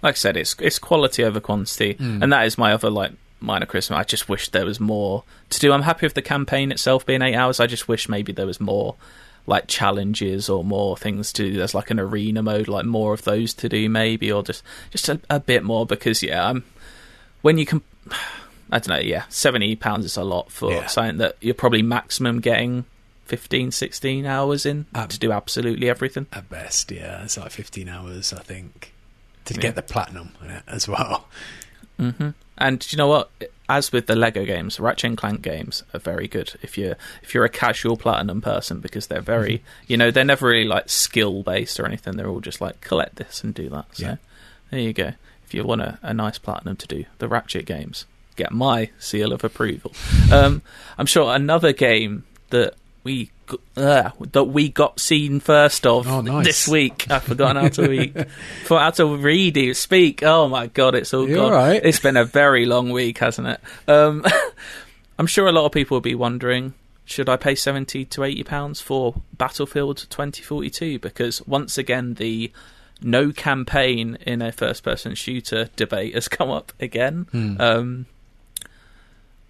Like I said, it's it's quality over quantity, mm. and that is my other like minor criticism. I just wish there was more to do. I'm happy with the campaign itself being eight hours. I just wish maybe there was more like challenges or more things to do. There's like an arena mode, like more of those to do maybe, or just just a, a bit more, because yeah, I'm when you can. Comp- I don't know, yeah, seventy pounds is a lot for yeah. something that you're probably maximum getting fifteen, sixteen hours in at, to do absolutely everything. At best, yeah. It's like fifteen hours, I think, to yeah. get the platinum on it as well. Mm-hmm. And do you know what? As with the Lego games, Ratchet and Clank games are very good if you're, if you're a casual platinum person, because they're very, mm-hmm. you know, they're never really like skill-based or anything. They're all just like, collect this and do that. So yeah. there you go. If you want a, a nice platinum to do, the Ratchet games. Get my seal of approval. um I'm sure another game that we uh, that we got seen first of oh, nice. this week. I've forgotten how to read for how to read you speak. Oh my god, it's all You're gone. Right. It's been a very long week, hasn't it? um I'm sure a lot of people will be wondering, should I pay seventy to eighty pounds for Battlefield twenty forty-two? Because once again, the no campaign in a first person shooter debate has come up again. hmm. um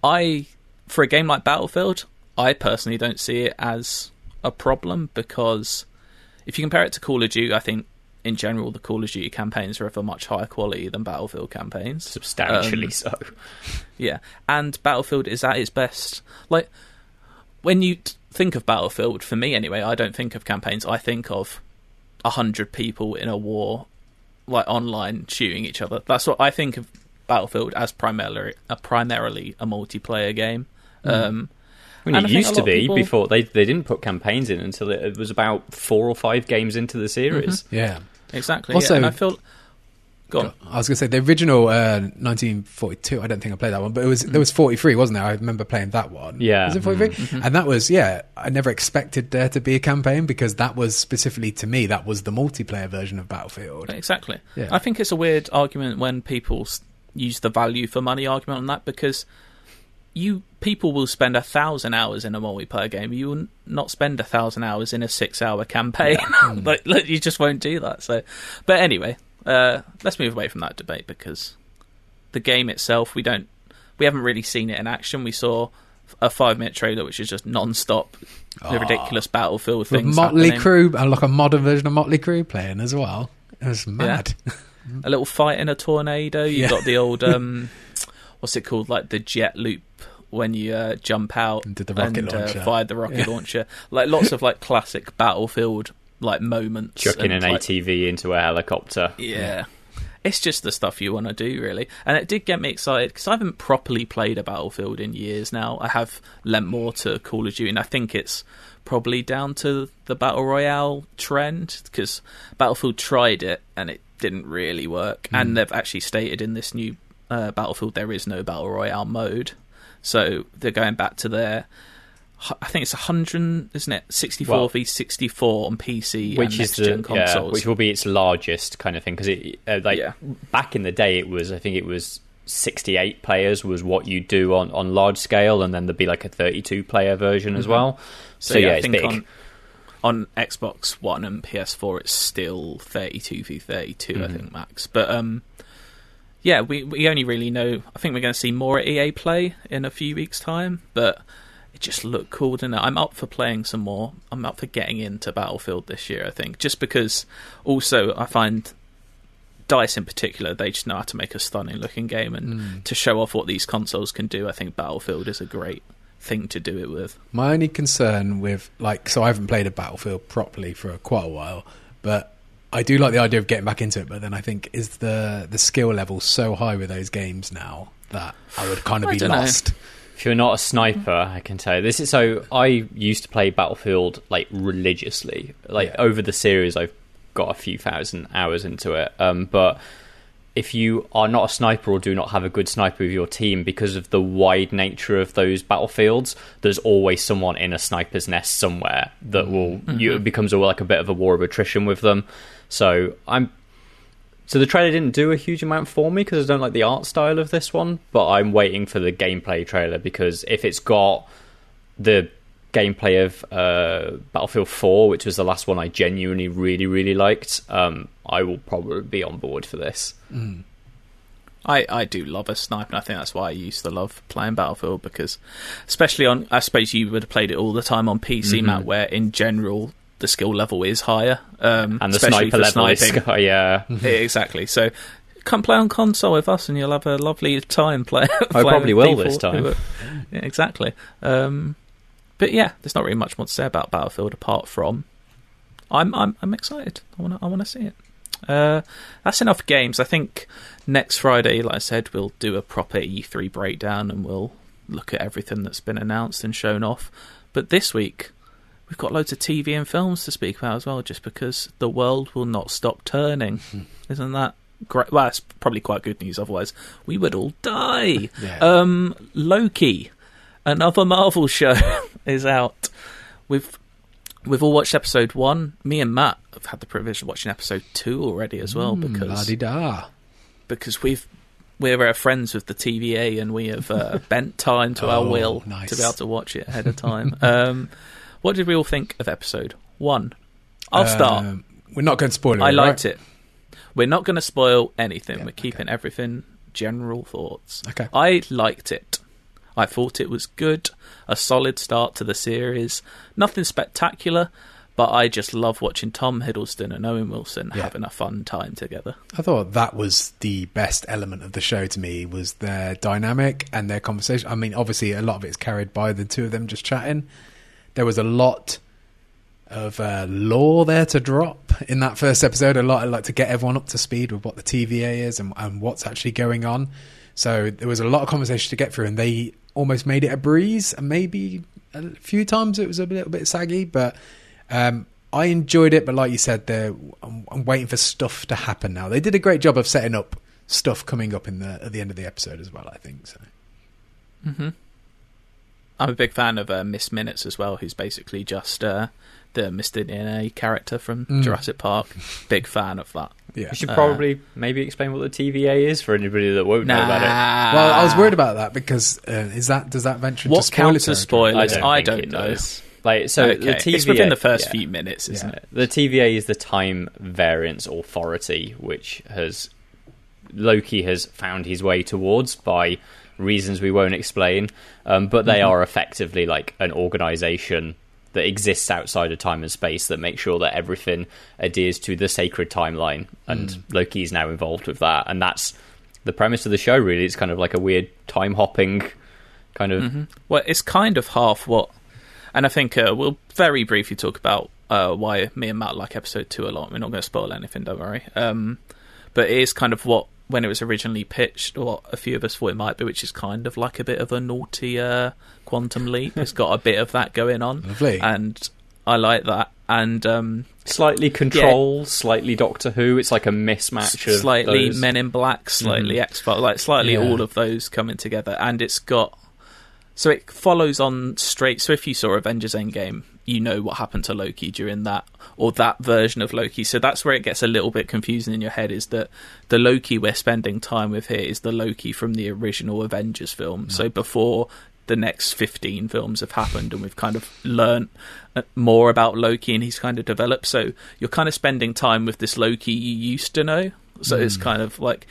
I, for a game like Battlefield, I personally don't see it as a problem, because if you compare it to Call of Duty, I think in general the Call of Duty campaigns are of a much higher quality than Battlefield campaigns. Substantially um, so. Yeah, and Battlefield is at its best. Like, when you think of Battlefield, for me anyway, I don't think of campaigns. I think of one hundred people in a war, like online, shooting each other. That's what I think of Battlefield as, primarily a primarily a multiplayer game. Mm. Um, I mean, it used to be people... before they they didn't put campaigns in until it, it was about four or five games into the series. Mm-hmm. Yeah, exactly. Also, yeah. And I feel. Go on. I was going to say the original uh, nineteen forty-two. I don't think I played that one, but it was mm. there was forty-three, wasn't there? I remember playing that one. Yeah, was it forty-three? Mm-hmm. And that was yeah. I never expected there to be a campaign, because that was specifically to me that was the multiplayer version of Battlefield. Exactly. Yeah. I think it's a weird argument when people use the value for money argument on that, because you people will spend a thousand hours in a multiplayer game. You will not spend a thousand hours in a six-hour campaign. Yeah. like, like you just won't do that. So, but anyway. Uh, let's move away from that debate, because the game itself, we don't, we haven't really seen it in action. We saw a five-minute trailer, which is just non-stop oh. the ridiculous Battlefield things. With Motley Crue, like a modern version of Motley Crue playing as well. It was mad. Yeah. A little fight in a tornado. You've yeah. got the old, um, what's it called? Like the jet loop when you uh, jump out and, did the rocket and uh, fired the rocket yeah. launcher. Like lots of like classic Battlefield. Like moments, chucking an like, A T V into a helicopter. Yeah, it's just the stuff you want to do, really. And it did get me excited, because I haven't properly played a Battlefield in years now. I have lent more to Call of Duty, and I think it's probably down to the battle royale trend, because Battlefield tried it and it didn't really work. Mm. And they've actually stated in this new uh, Battlefield there is no battle royale mode, so they're going back to their. I think it's one hundred, isn't it? sixty-four well, v sixty-four on P C which and next-gen consoles. Yeah, which will be its largest kind of thing, because it, uh, like yeah. back in the day, it was I think it was sixty-eight players was what you do on, on large scale, and then there'd be like a thirty-two player version mm-hmm. as well. So, so yeah, yeah, it's I think big. On, on Xbox One and P S four, it's still thirty-two v thirty-two, mm-hmm. I think, max. But um, yeah, we we only really know. I think we're going to see more at E A Play in a few weeks' time, but. It just looked cool, didn't it? I'm up for playing some more. I'm up for getting into Battlefield this year, I think, just because also I find DICE in particular, they just know how to make a stunning looking game, and mm. to show off what these consoles can do, I think Battlefield is a great thing to do it with. My only concern with, like, so I haven't played a Battlefield properly for quite a while, but I do like the idea of getting back into it, but then I think, is the the skill level so high with those games now that I would kind of be lost. Know. If you're not a sniper, I can tell you this is so. I used to play Battlefield like religiously, like yeah. over the series. I've got a few thousand hours into it, um, but if you are not a sniper or do not have a good sniper with your team, because of the wide nature of those battlefields, there's always someone in a sniper's nest somewhere that will mm-hmm. you, it becomes a, like a bit of a war of attrition with them. So I'm so the trailer didn't do a huge amount for me because I don't like the art style of this one, but I'm waiting for the gameplay trailer, because if it's got the gameplay of uh, Battlefield four, which was the last one I genuinely really really liked, um, I will probably be on board for this. mm. I, I do love a sniper, and I think that's why I used to love playing Battlefield, because especially on, I suppose you would have played it all the time on P C, mm-hmm. Matt, where in general the skill level is higher, um, and the sniper level is higher. Yeah. Exactly, so come play on console with us and you'll have a lovely time playing. I probably will this time. Were, yeah, exactly. um But yeah, there's not really much more to say about Battlefield apart from I'm I'm I'm excited. I want to I want to see it. Uh, that's enough games. I think next Friday, like I said, we'll do a proper E three breakdown and we'll look at everything that's been announced and shown off. But this week we've got loads of T V and films to speak about as well, just because the world will not stop turning. Isn't that great? Well, that's probably quite good news. Otherwise, we would all die. Yeah. Um, Loki. Another Marvel show is out. We've we've all watched episode one. Me and Matt have had the privilege of watching episode two already as well, because mm, because we've we're friends with the T V A and we have uh, bent time to oh, our will nice. to be able to watch it ahead of time. um, what did we all think of episode one? I'll uh, start. We're not going to spoil it. I liked right? it. We're not going to spoil anything. Yeah, we're keeping okay. everything general thoughts. Okay, I liked it. I thought it was good, a solid start to the series. Nothing spectacular, but I just love watching Tom Hiddleston and Owen Wilson yeah. having a fun time together. I thought that was the best element of the show to me, was their dynamic and their conversation. I mean, obviously, a lot of it is carried by the two of them just chatting. There was a lot of uh, lore there to drop in that first episode. A lot of, like, to get everyone up to speed with what the T V A is and, and what's actually going on. So there was a lot of conversation to get through, and they almost made it a breeze. And maybe a few times it was a little bit saggy, but um, I enjoyed it. But like you said, I'm, I'm waiting for stuff to happen now. They did a great job of setting up stuff coming up in the at the end of the episode as well, I think. So, mm-hmm. I'm a big fan of uh, Miss Minutes as well, who's basically just uh, the Mister D N A character from mm. Jurassic Park. Big fan of that. Yeah. We should probably uh, maybe explain what the T V A is for anybody that won't nah. know about it. Well, I was worried about that because uh, is that does that venture into spoilers? What counts as spoilers? I don't, I don't know. Does. Like, so okay. the T V A, it's within the first yeah. few minutes, isn't yeah. it? The T V A is the Time Variance Authority, which has Loki has found his way towards by reasons we won't explain. Um, but they mm-hmm. are effectively like an organisation that exists outside of time and space that makes sure that everything adheres to the sacred timeline, and mm. Loki is now involved with that, and that's the premise of the show, really. It's kind of like a weird time hopping kind of mm-hmm. well, it's kind of half what, and I think uh, we'll very briefly talk about uh, why me and Matt like episode two a lot. We're not going to spoil anything, don't worry, um, but it is kind of what, when it was originally pitched, what a few of us thought it might be, which is kind of like a bit of a naughty uh, Quantum Leap. It's got a bit of that going on. Lovely. And I like that. And um, slightly Control, yeah. slightly Doctor Who. It's like a mismatch of slightly those. Men in Black, slightly mm. X-Files, like slightly yeah. all of those coming together. And it's got... So it follows on straight... So if you saw Avengers Endgame, you know what happened to Loki during that, or that version of Loki. So that's where it gets a little bit confusing in your head, is that the Loki we're spending time with here is the Loki from the original Avengers film. Yeah. So before the next fifteen films have happened and we've kind of learnt more about Loki and he's kind of developed. So you're kind of spending time with this Loki you used to know. So mm. it's kind of like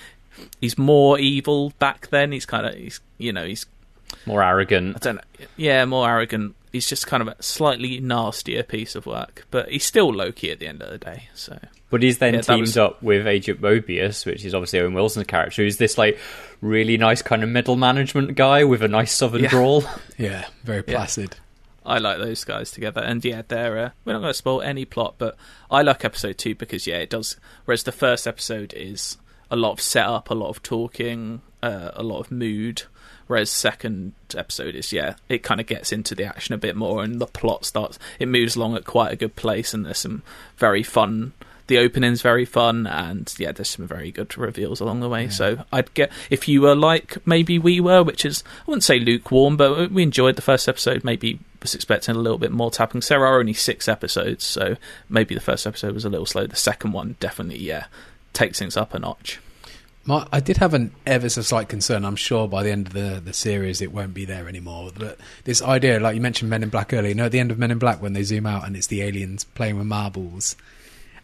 he's more evil back then. He's kind of, he's, you know, he's... more arrogant. I don't know. Yeah, more arrogant. He's just kind of a slightly nastier piece of work, but he's still Loki at the end of the day. So, But he's then yeah, teamed was... up with Agent Mobius, which is obviously Owen Wilson's character, who's this like really nice kind of middle management guy with a nice southern yeah. drawl. Yeah, very placid. Yeah. I like those guys together, and yeah, they're uh, we're not going to spoil any plot, but I like episode two because yeah, it does. Whereas the first episode is a lot of setup, a lot of talking, uh, a lot of mood. Whereas second episode is yeah, it kind of gets into the action a bit more, and the plot starts. It moves along at quite a good place, and there's some very fun. The opening's very fun, and yeah, there's some very good reveals along the way. Yeah. So I'd get if you were like maybe we were, which is I wouldn't say lukewarm, but we enjoyed the first episode. Maybe was expecting a little bit more tapping. So there are only six episodes, so maybe the first episode was a little slow. The second one definitely yeah takes things up a notch. My, I did have an ever so slight concern. I'm sure by the end of the, the series it won't be there anymore. But this idea, like you mentioned Men in Black earlier, you know, at the end of Men in Black when they zoom out and it's the aliens playing with marbles.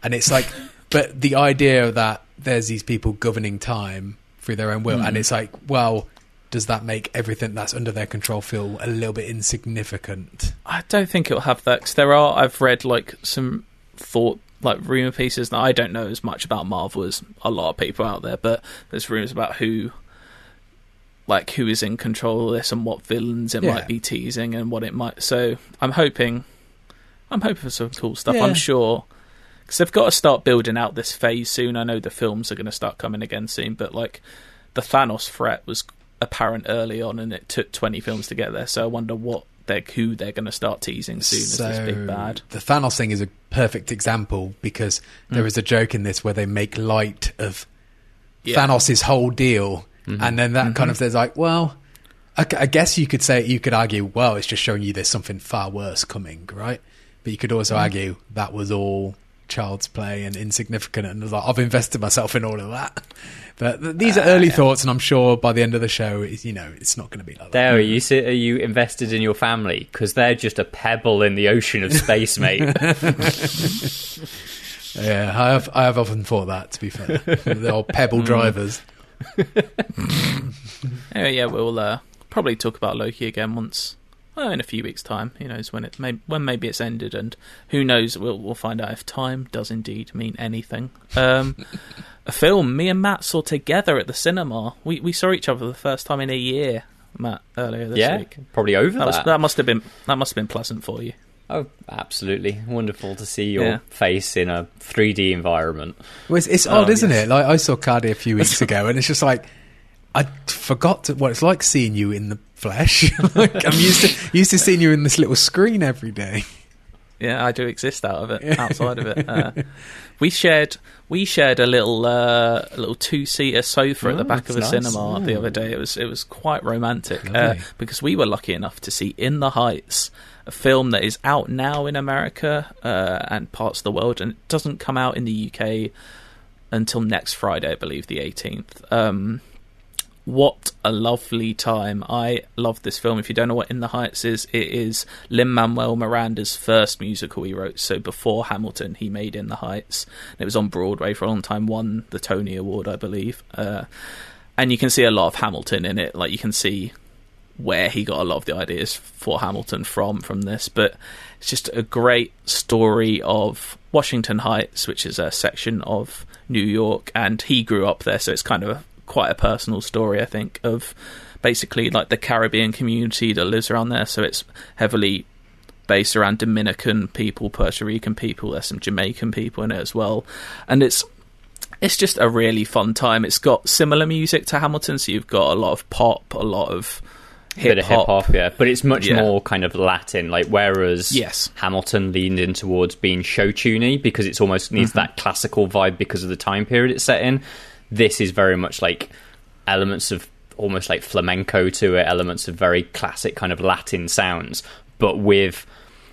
And it's like, but the idea that there's these people governing time through their own will. Mm. And it's like, well, does that make everything that's under their control feel a little bit insignificant? I don't think it'll have that. Because there are, I've read like some thought, like rumor pieces that I don't know as much about Marvel as a lot of people out there. But there's rumors about who, like who is in control of this and what villains it yeah. might be teasing and what it might. So I'm hoping, I'm hoping for some cool stuff. Yeah. I'm sure. Because they've got to start building out this phase soon. I know the films are going to start coming again soon, but like the Thanos threat was apparent early on, and it took twenty films to get there. So I wonder what they're who they're going to start teasing soon so, as this big bad. The Thanos thing is a perfect example because there mm. is a joke in this where they make light of yeah. Thanos' whole deal, mm-hmm. and then that mm-hmm. kind of says like, well, I, I guess you could say you could argue, well, it's just showing you there's something far worse coming, right? But you could also mm. argue that was all child's play and insignificant, and like, I've invested myself in all of that. But th- these uh, are early yeah. thoughts, and I'm sure by the end of the show, it's, you know, it's not going to be like that. There, are you, are you invested in your family? Because they're just a pebble in the ocean of space, mate. yeah, I have I have often thought that, to be fair. The old pebble drivers. Anyway, yeah, we'll uh, probably talk about Loki again once. Well, in a few weeks' time, who knows when it may, when maybe it's ended, and who knows, we'll we'll find out if time does indeed mean anything. Um, a film me and Matt saw together at the cinema. We we saw each other for the first time in a year, Matt, earlier this yeah, week. Probably over that. That. Was, that must have been that must have been pleasant for you. Oh, absolutely wonderful to see your yeah. face in a three D environment. Well, it's it's odd, um, isn't yes. it? Like I saw Cardi a few weeks ago, and it's just like. I forgot what it's like seeing you in the flesh. Like I'm used to used to seeing you in this little screen every day. Yeah, I do exist out of it, outside of it. Uh, we shared we shared a little uh, a little two seater sofa oh, at the back of a nice. cinema yeah. the other day. It was it was quite romantic uh, because we were lucky enough to see In the Heights, a film that is out now in America uh, and parts of the world, and it doesn't come out in the U K until next Friday, I believe, the eighteenth. Um, What a lovely time. I love this film. If you don't know what In the Heights is, it is Lin-Manuel Miranda's first musical he wrote. So before Hamilton, he made In the Heights. It was on Broadway for a long time, won the Tony Award, I believe. Uh, and you can see a lot of Hamilton in it. Like you can see where he got a lot of the ideas for Hamilton from, from this. But it's just a great story of Washington Heights, which is a section of New York. And he grew up there, so it's kind of... a quite a personal story, I think, of basically like the Caribbean community that lives around there. So it's heavily based around Dominican people, Puerto Rican people, there's some Jamaican people in it as well, and it's it's just a really fun time. It's got similar music to Hamilton, so you've got a lot of pop, a lot of hip hop, yeah, but it's much yeah. more kind of Latin, like whereas yes. Hamilton leaned in towards being show tuney because it's almost needs mm-hmm. that classical vibe because of the time period it's set in. This is very much like elements of almost like flamenco to it, elements of very classic kind of Latin sounds. But with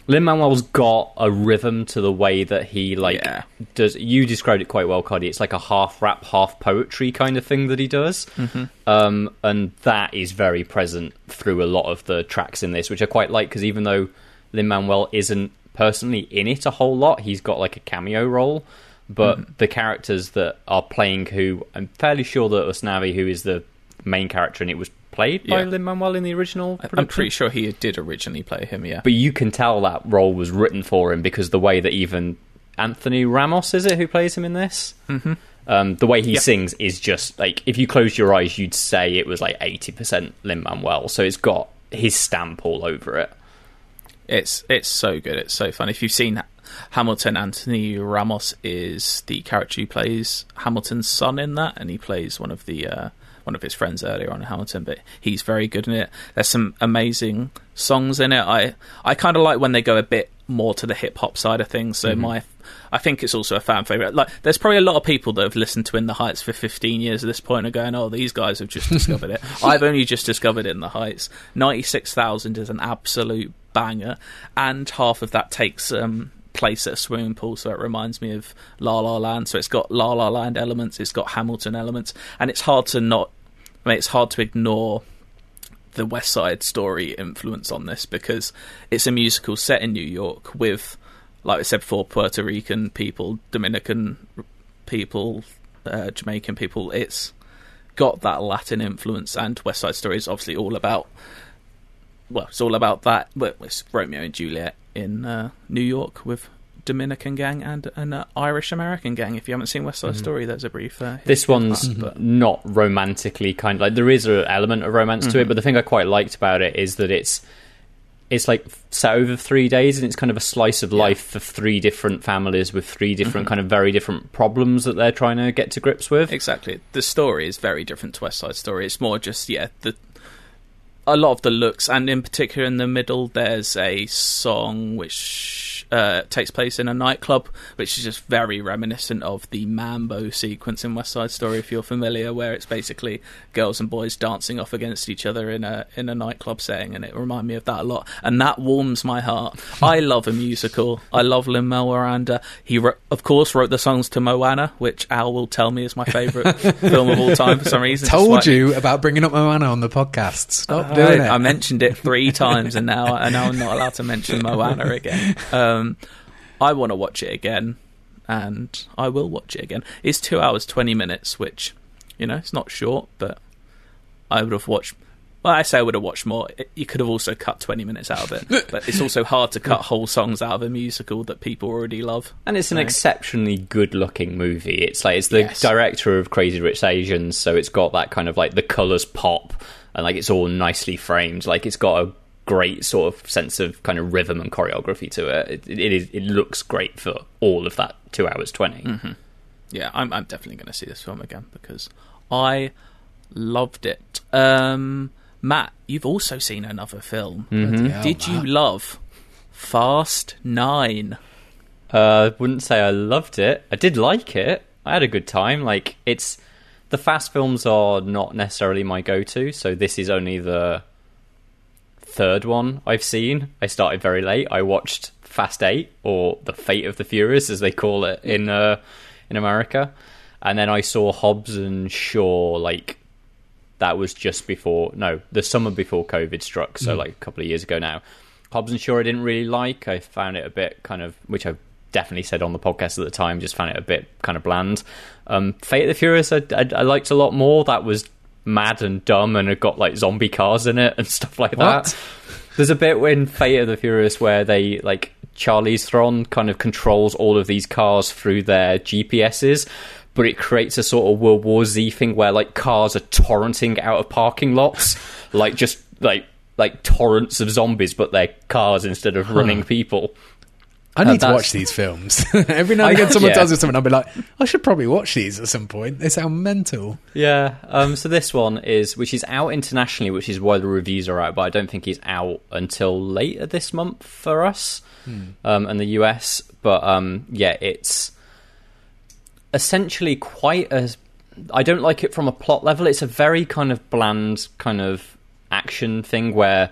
Lin-Manuel's got a rhythm to the way that he like yeah. does. You described it quite well, Cardi. It's like a half rap, half poetry kind of thing that he does. Mm-hmm. Um, and that is very present through a lot of the tracks in this, which I quite like because even though Lin-Manuel isn't personally in it a whole lot, he's got like a cameo role. But mm-hmm. the characters that are playing who, I'm fairly sure that Usnavi, who is the main character, and it was played by yeah. Lin-Manuel in the original production. I'm pretty sure he did originally play him, yeah. But you can tell that role was written for him because the way that even Anthony Ramos, is it, who plays him in this? Mm-hmm. Um, the way he yep. sings is just, like, if you closed your eyes, you'd say it was, like, eighty percent Lin-Manuel. So it's got his stamp all over it. It's it's so good. It's so fun. If you've seen Hamilton, Anthony Ramos is the character who plays Hamilton's son in that, and he plays one of the uh, one of his friends earlier on in Hamilton, but he's very good in it. There's some amazing songs in it. I, I kind of like when they go a bit more to the hip-hop side of things, so mm-hmm. my I think it's also a fan favourite. Like, there's probably a lot of people that have listened to In the Heights for fifteen years at this point are going, oh, these guys have just discovered it. I've only just discovered it. In the Heights, ninety-six thousand is an absolute banger, and half of that takes um, place at a swimming pool, so it reminds me of La La Land. So it's got La La Land elements, it's got Hamilton elements, and it's hard to not I mean, it's hard to ignore the West Side Story influence on this, because it's a musical set in New York with, like I said before, Puerto Rican people, Dominican people, uh, Jamaican people. It's got that Latin influence, and West Side Story is obviously all about, well, it's all about that. It's Romeo and Juliet in uh, New York with Dominican gang and an uh, Irish American gang. If you haven't seen West Side mm. Story, there's a brief uh, this one's that, but... not romantically kind of, like, there is an element of romance mm-hmm. to it, but the thing I quite liked about it is that it's it's like set over three days, and it's kind of a slice of yeah. life for three different families with three different mm-hmm. kind of very different problems that they're trying to get to grips with. Exactly. The story is very different to West Side Story. It's more just yeah the a lot of the looks, and in particular in the middle there's a song which uh, takes place in a nightclub, which is just very reminiscent of the Mambo sequence in West Side Story, if you're familiar, where it's basically girls and boys dancing off against each other in a in a nightclub setting, and it reminded me of that a lot, and that warms my heart. I love a musical. I love Lin-Manuel Miranda. He re- of course wrote the songs to Moana, which Al will tell me is my favourite film of all time for some reason. Told like, you about bringing up Moana on the podcast. Stop uh, I, I mentioned it three times, and now, and now I'm not allowed to mention Moana again. Um, I want to watch it again, and I will watch it again. It's two hours twenty minutes, which, you know, it's not short, but I would have watched. Well, I say I would have watched more. It, you could have also cut twenty minutes out of it, but it's also hard to cut whole songs out of a musical that people already love. And it's so. An exceptionally good-looking movie. It's like it's the yes. director of Crazy Rich Asians, so it's got that kind of like the colours pop. And, like, it's all nicely framed. Like, it's got a great sort of sense of kind of rhythm and choreography to it. It it, is, it looks great for all of that two hours twenty. Mm-hmm. Yeah, I'm I'm definitely going to see this film again because I loved it. Um, Matt, you've also seen another film. Mm-hmm. Hell, Did you Matt. love Fast Nine? I uh, wouldn't say I loved it. I did like it. I had a good time. Like, it's... The fast films are not necessarily my go-to, so this is only the third one I've seen. I started very late. I watched Fast eight, or The Fate of the Furious, as they call it in uh, in America. And then I saw Hobbs and Shaw, like, that was just before... No, the summer before COVID struck, so, mm. like, a couple of years ago now. Hobbs and Shaw I didn't really like. I found it a bit kind of... Which I definitely said on the podcast at the time, just found it a bit kind of bland. Um, Fate of the Furious, I, I, I liked a lot more. That was mad and dumb, and it got like zombie cars in it and stuff like what? that. There's a bit in Fate of the Furious where they like Charlize Theron kind of controls all of these cars through their G P S's, but it creates a sort of World War Z thing where like cars are torrenting out of parking lots, like just like like torrents of zombies, but they're cars instead of huh. running people. I need uh, to watch these films. Every now and again, someone yeah. tells me something, I'll be like, I should probably watch these at some point. They sound mental. Yeah. Um, so this one is, which is out internationally, which is why the reviews are out, but I don't think he's out until later this month for us hmm. um, and the U S. But um, yeah, it's essentially quite a... I don't like it from a plot level. It's a very kind of bland kind of action thing where...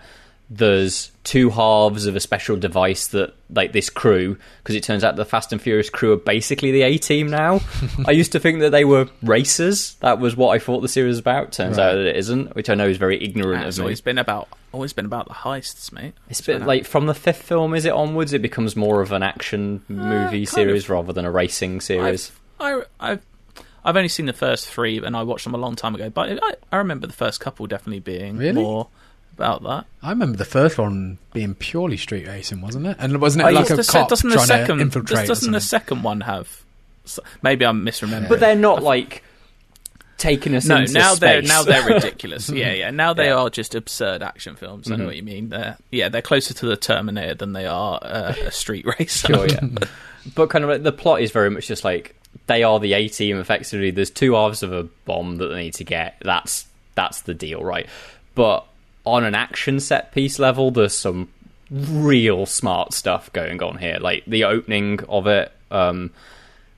There's two halves of a special device that, like, this crew, because it turns out the Fast and Furious crew are basically the A-team now. I used to think that they were racers. That was what I thought the series was about. Turns right. out that it isn't, which I know is very ignorant That's of me. It's always been about, always been about the heists, mate. It's, it's been, been like, from the fifth film, is it onwards, it becomes more of an action movie uh, series of. rather than a racing series. I've, I, I've, I've only seen the first three, and I watched them a long time ago, but I, I remember the first couple definitely being really? more... about that. I remember the first one being purely street racing, wasn't it? And wasn't it oh, like a cop doesn't trying the second, to infiltrate? Doesn't the second one have? Maybe I'm misremembering. But they're not like taking us no, into now space. They're, now they're ridiculous. Yeah, yeah. Now they yeah. are just absurd action films. I mm-hmm. know what you mean. They're, yeah, they're closer to the Terminator than they are uh, a street racer. Sure, yeah. But kind of like, the plot is very much just like they are the A team. Effectively, there's two halves of a bomb that they need to get. That's that's the deal, right? But on an action set piece level, there's some real smart stuff going on here. Like the opening of it um,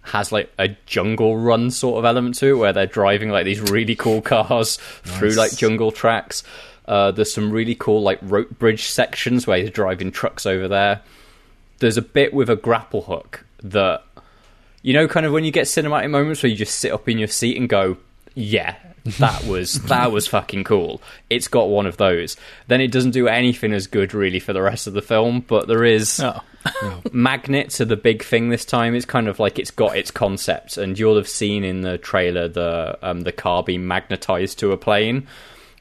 has like a jungle run sort of element to it, where they're driving like these really cool cars nice. through like jungle tracks. Uh, there's some really cool like rope bridge sections where you're driving trucks over there. There's a bit with a grapple hook that, you know, kind of when you get cinematic moments where you just sit up in your seat and go, yeah, that was that was fucking cool. It's got one of those. Then it doesn't do anything as good really for the rest of the film, but there is oh. magnets are the big thing this time. It's kind of like it's got its concept, and you'll have seen in the trailer the um the car being magnetized to a plane.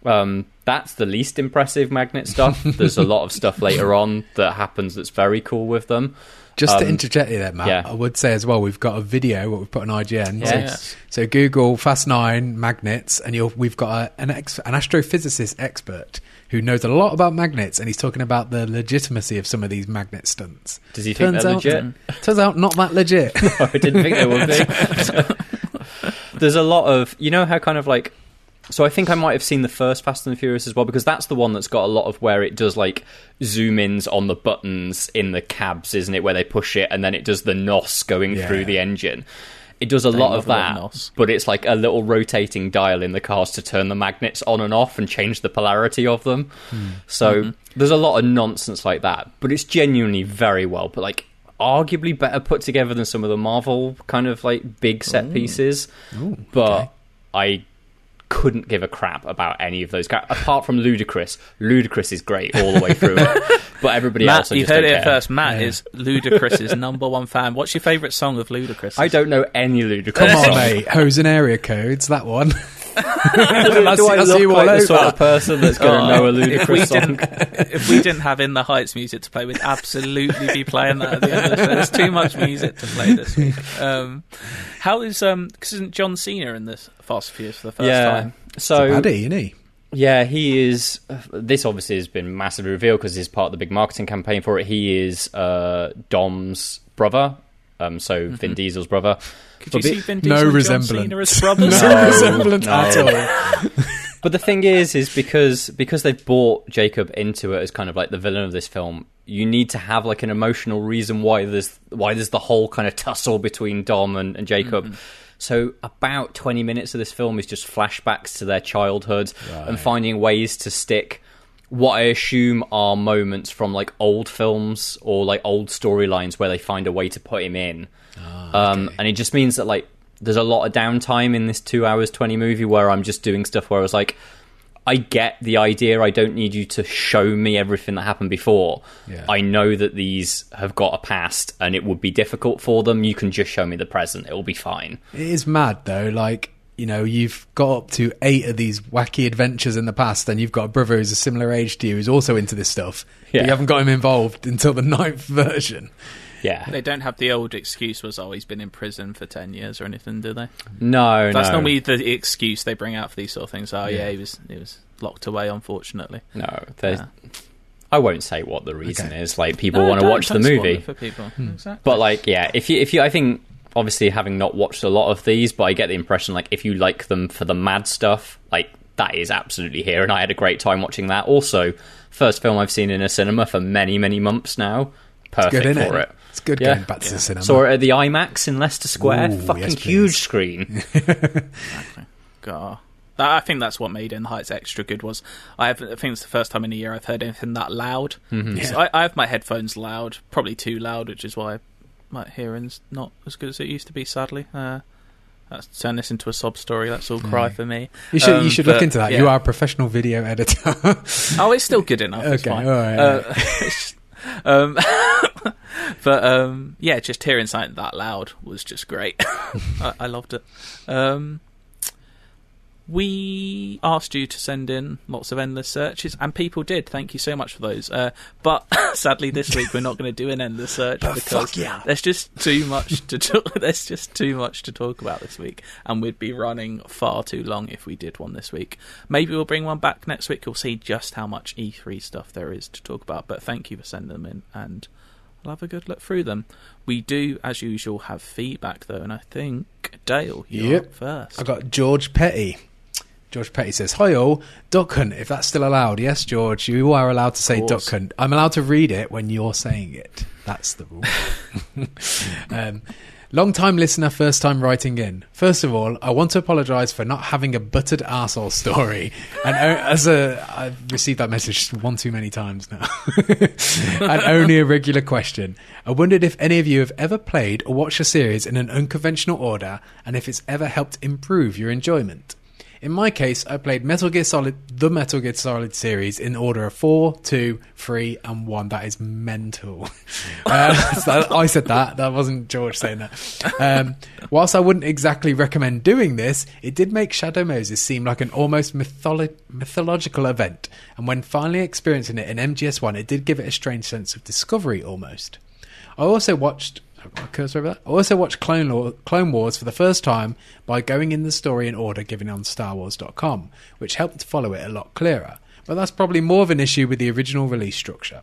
Um that's the least impressive magnet stuff. There's a lot of stuff later on that happens that's very cool with them. Just um, to interject you there, Matt, yeah. I would say as well, we've got a video what we've put on I G N. Yeah, so, yeah. so Google Fast nine magnets, and you'll, we've got a, an ex, an astrophysicist expert who knows a lot about magnets, and he's talking about the legitimacy of some of these magnet stunts. Does he turns think they're out, legit? Turns out not that legit. No, I didn't think they would be. There's a lot of, you know how kind of like, so I think I might have seen the first Fast and the Furious as well, because that's the one that's got a lot of where it does like zoom-ins on the buttons in the cabs, isn't it, where they push it and then it does the N O S going yeah. through the engine. It does a they lot of that, N O S. But it's like a little rotating dial in the cars to turn the magnets on and off and change the polarity of them. Mm. So mm-hmm. there's a lot of nonsense like that, but it's genuinely very well, but like arguably better put together than some of the Marvel kind of like big set Ooh. pieces. Ooh, but okay. I... couldn't give a crap about any of those guys apart from Ludacris. Ludacris is great all the way through it, but everybody Matt, else I just don't care. You've heard it first. Matt yeah. is Ludacris's number one fan. What's your favourite song of Ludacris? I don't know any Ludacris. Come on, mate. Hose and area codes. That one. Do, do, do I look like the sort of person that's going to oh, know a ludicrous song? If we didn't have In the Heights music to play, we'd absolutely be playing that at the end of the show. There's too much music to play this week. Um, how is... Because um, isn't John Cena in this Fast and Furious for the first yeah. time? So, it's a baddie, isn't he? Yeah, he is... Uh, this obviously has been massively revealed because he's part of the big marketing campaign for it. He is uh, Dom's brother. Um, so mm-hmm. Vin Diesel's brother. Could but you see Vin Diesel no and resemblance. John Cena as brothers? no, no resemblance no. at all. But the thing is, is because because they've brought Jacob into it as kind of like the villain of this film, you need to have like an emotional reason why there's why there's the whole kind of tussle between Dom and, and Jacob. Mm-hmm. So about twenty minutes of this film is just flashbacks to their childhoods right. and finding ways to stick what I assume are moments from like old films or like old storylines where they find a way to put him in. Oh, okay. Um, and it just means that like there's a lot of downtime in this two hours, twenty movie where I'm just doing stuff where I was like, I get the idea. I don't need you to show me everything that happened before. Yeah. I know that these have got a past and it would be difficult for them. You can just show me the present. It'll be fine. It is mad though. Like, you know, you've got up to eight of these wacky adventures in the past, and you've got a brother who's a similar age to you who's also into this stuff. Yeah. But you haven't got him involved until the ninth version. Yeah. They don't have the old excuse was, oh, he's been in prison for ten years or anything, do they? No, That's no. normally the excuse they bring out for these sort of things. Oh, yeah, yeah he was he was locked away, unfortunately. No, there's... Yeah. I won't say what the reason okay. is. Like, people no, want to watch the movie. For people. Hmm. Exactly. But, like, yeah, if you, if you, I think... Obviously, having not watched a lot of these, but I get the impression, like, if you like them for the mad stuff, like, that is absolutely here, and I had a great time watching that. Also, first film I've seen in a cinema for many, many months now. Perfect it's good, isn't for it? it. It's good yeah. going back to yeah. the cinema. Saw it at the IMAX in Leicester Square. Ooh, Fucking yes, huge screen. Exactly. God. I think that's what made In the Heights extra good was I, have, I think it's the first time in a year I've heard anything that loud. Mm-hmm. Yeah. So I, I have my headphones loud, probably too loud, which is why... I my hearing's not as good as it used to be, sadly. Uh, that's turned this into a sob story. That's all cry for me. You should um, you should but, look into that. Yeah. You are a professional video editor. Oh, it's still good enough. Okay, it's fine. All right. Uh, it's, um, but um, yeah, just hearing something that loud was just great. I, I loved it. Um, we asked you to send in lots of endless searches, and people did. Thank you so much for those. Uh, but sadly, this week we're not going to do an endless search oh, because yeah. there's just too much to talk. There's just too much to talk about this week, and we'd be running far too long if we did one this week. Maybe we'll bring one back next week. We'll see just how much E three stuff there is to talk about. But thank you for sending them in, and I'll have a good look through them. We do, as usual, have feedback though, and I think Dale, you're yep. up first. I got George Petty. George Petty says, hi all, duck hunt, if that's still allowed. Yes, George, you are allowed to say duck hunt. I'm allowed to read it when you're saying it. That's the rule. um, long time listener, first time writing in. First of all, I want to apologise for not having a buttered arsehole story. And o- as a, I've received that message one too many times now. And only a regular question. I wondered if any of you have ever played or watched a series in an unconventional order, and if it's ever helped improve your enjoyment. In my case, I played Metal Gear Solid, the Metal Gear Solid series, in order of four, two, three, and one. That is mental. Uh, so I said that. That wasn't George saying that. Um, whilst I wouldn't exactly recommend doing this, it did make Shadow Moses seem like an almost mytholo- mythological event. And when finally experiencing it in M G S one, it did give it a strange sense of discovery almost. I also watched... I've got a cursor over that. I also watched Clone, Law, Clone Wars for the first time by going in the story in order given on Star Wars dot com, which helped follow it a lot clearer. But that's probably more of an issue with the original release structure.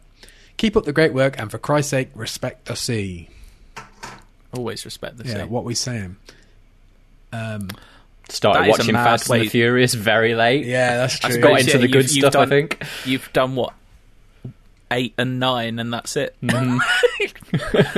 Keep up the great work, and for Christ's sake, respect the sea. Always respect the yeah, sea. Yeah, what we saying? Um, Started watching Fast and the Furious very late. Yeah, that's true. I got into yeah, the good you've, stuff, you've done, I think. You've done what? Eight and nine, and that's it. Mm.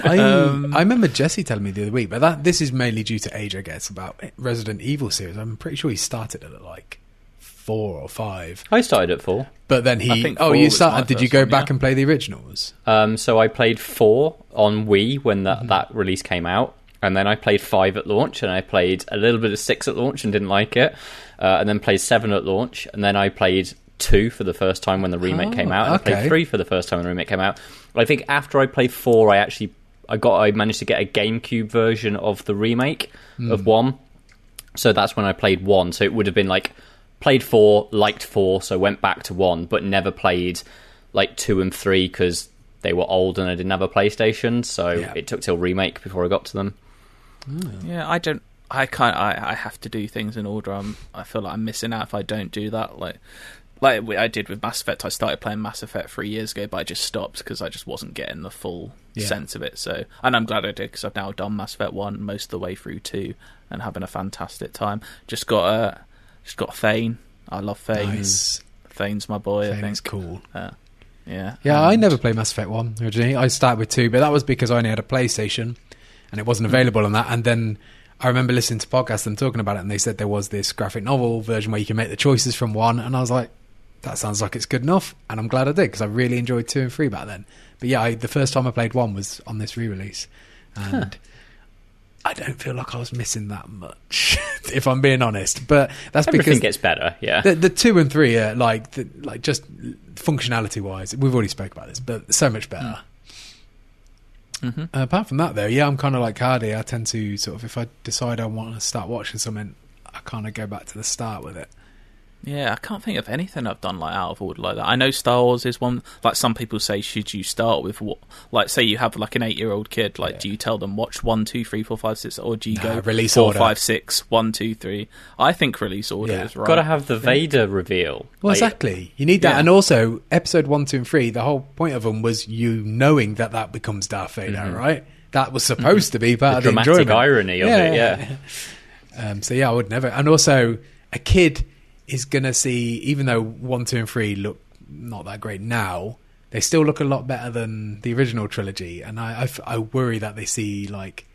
I, um, I remember Jesse telling me the other week, but that this is mainly due to age, I guess, about Resident Evil series. I'm pretty sure he started at like four or five. I started at four, but then he. Oh, you started? Did you go one, back yeah. and play the originals? Um, so I played four on Wii when that mm. that release came out, and then I played five at launch, and I played a little bit of six at launch and didn't like it, uh, and then played seven at launch, and then I played two for the first time when the remake oh, came out, and okay. I played three for the first time when the remake came out. I think after I played four, I actually I got I managed to get a GameCube version of the remake mm. of one, so that's when I played one. So it would have been like played four, liked four, so went back to one, but never played like two and three because they were old and I didn't have a PlayStation, so yeah. it took till remake before I got to them. Mm. Yeah, I don't. I can't. I, I have to do things in order. I'm, I feel like I'm missing out if I don't do that. Like. Like I did with Mass Effect, I started playing Mass Effect three years ago, but I just stopped because I just wasn't getting the full yeah. sense of it. So, and I'm glad I did because I've now done Mass Effect one most of the way through two and having a fantastic time. Just got a, just got Thane. I love Thane. Nice. Thane's my boy. Thane's I think. cool. Uh, yeah, yeah. And I never played Mass Effect one originally. I started with two, but that was because I only had a PlayStation and it wasn't available on that. And then I remember listening to podcasts and talking about it, and they said there was this graphic novel version where you can make the choices from one, and I was like, that sounds like it's good enough, and I'm glad I did because I really enjoyed two and three back then. But yeah, I, the first time I played one was on this re-release, and huh. I don't feel like I was missing that much, if I'm being honest. But that's everything because gets better. Yeah, the, the two and three are like, the, like just functionality-wise, we've already spoke about this, but so much better. Mm-hmm. Uh, apart from that, though, yeah, I'm kind of like Cardi. I tend to sort of, if I decide I want to start watching something, I kind of go back to the start with it. Yeah, I can't think of anything I've done like out of order like that. I know Star Wars is one. Like some people say, should you start with what? Like say you have like an eight-year-old kid. Like, yeah. do you tell them watch one, two, three, four, five, six, or do you nah, go release four, order. five, six, one, two, three? I think release order yeah. is right. Got to have the Vader reveal. Well, like, exactly. You need that, yeah. and also episode one, two, and three. The whole point of them was you knowing that that becomes Darth Vader, mm-hmm. right? That was supposed mm-hmm. to be part the of the dramatic enjoyment. irony of yeah. it. Yeah. Um, so yeah, I would never. And also, a kid is going to see, even though one, two, and three look not that great now, they still look a lot better than the original trilogy. And I, I, I worry that they see like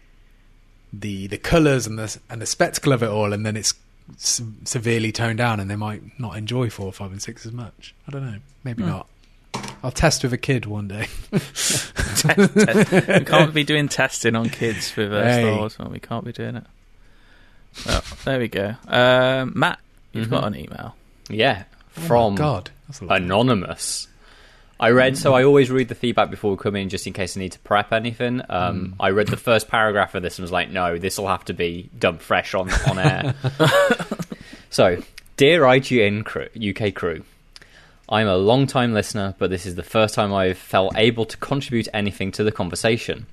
the the colours and the and the spectacle of it all, and then it's se- severely toned down, and they might not enjoy four, five, and six as much. I don't know. Maybe mm. not. I'll test with a kid one day. test, test. We can't be doing testing on kids with uh, hey. Star Wars. We can't be doing it. Well, there we go. Um, Matt. You've mm-hmm. got an email. Yeah. From oh God. Anonymous. I read, so I always read the feedback before we come in just in case I need to prep anything. Um, mm. I read the first paragraph of this and was like, no, this will have to be done fresh on, on air. So, Dear I G N crew, U K crew, I'm a long-time listener, but this is the first time I've felt able to contribute anything to the conversation.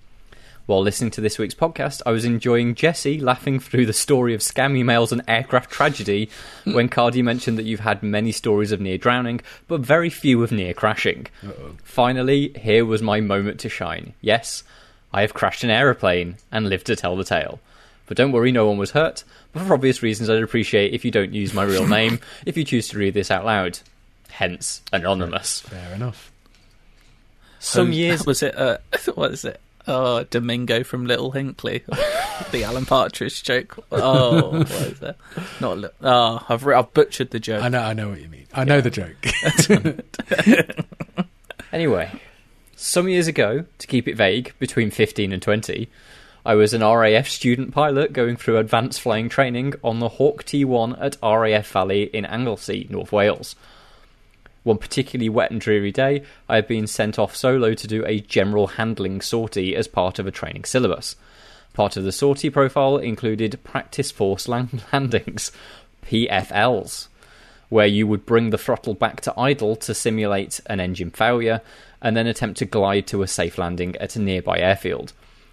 While listening to this week's podcast, I was enjoying Jesse laughing through the story of scam emails and aircraft tragedy when Cardy mentioned that you've had many stories of near drowning, but very few of near crashing. Uh-oh. Finally, here was my moment to shine. Yes, I have crashed an aeroplane and lived to tell the tale. But don't worry, no one was hurt. But for obvious reasons, I'd appreciate if you don't use my real name if you choose to read this out loud. Hence, anonymous. Fair enough. Some um, years... Was it, uh, what is it? Oh, Domingo from Little Hinkley. The Alan Partridge joke. Oh, what is that? Not li- oh, I've, re- I've butchered the joke. I know, I know what you mean. I yeah. know the joke. Anyway, some years ago, to keep it vague, between fifteen and twenty, I was an R A F student pilot going through advanced flying training on the Hawk T one at R A F Valley in Anglesey, North Wales. One particularly wet and dreary day, I had been sent off solo to do a general handling sortie as part of a training syllabus. Part of the sortie profile included practice force land landings, P F Ls, where you would bring the throttle back to idle to simulate an engine failure and then attempt to glide to a safe landing at a nearby airfield.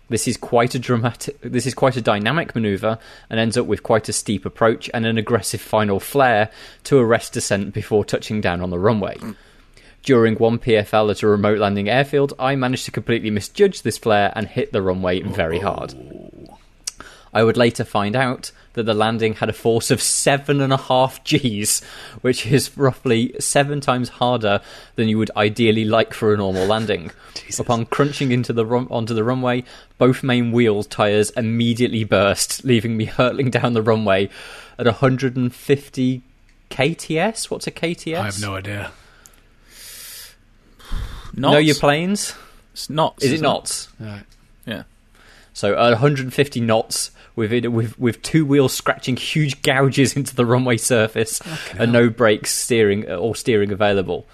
This is quite a dramatic. This is quite a dynamic manoeuvre, and ends up with quite a steep approach and an aggressive final flare to arrest descent before touching down on the runway. During one P F L at a remote landing airfield, I managed to completely misjudge this flare and hit the runway very hard. I would later find out that the landing had a force of seven and a half Gs, which is roughly seven times harder than you would ideally like for a normal landing. Upon crunching into the run- onto the runway, both main wheel tyres immediately burst, leaving me hurtling down the runway at one hundred fifty kilometers. What's a K T S? I have no idea. Knots? Know your planes? It's knots. Is it knots? It? Right. Yeah. So at one hundred fifty knots, with, it, with with two wheels scratching huge gouges into the runway surface, okay, and no brakes steering or steering available.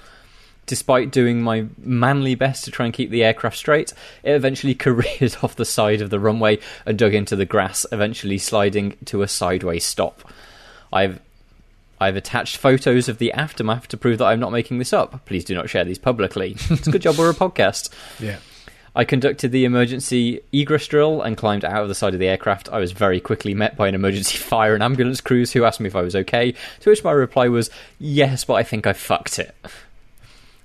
Despite doing my manly best to try and keep the aircraft straight, it eventually careered off the side of the runway and dug into the grass, eventually sliding to a sideways stop. I've I've attached photos of the aftermath to prove that I'm not making this up. Please do not share these publicly. It's a good job we're a podcast. Yeah. I conducted the emergency egress drill and climbed out of the side of the aircraft. I was very quickly met by an emergency fire and ambulance crews who asked me if I was okay, to which my reply was, yes, but I think I fucked it.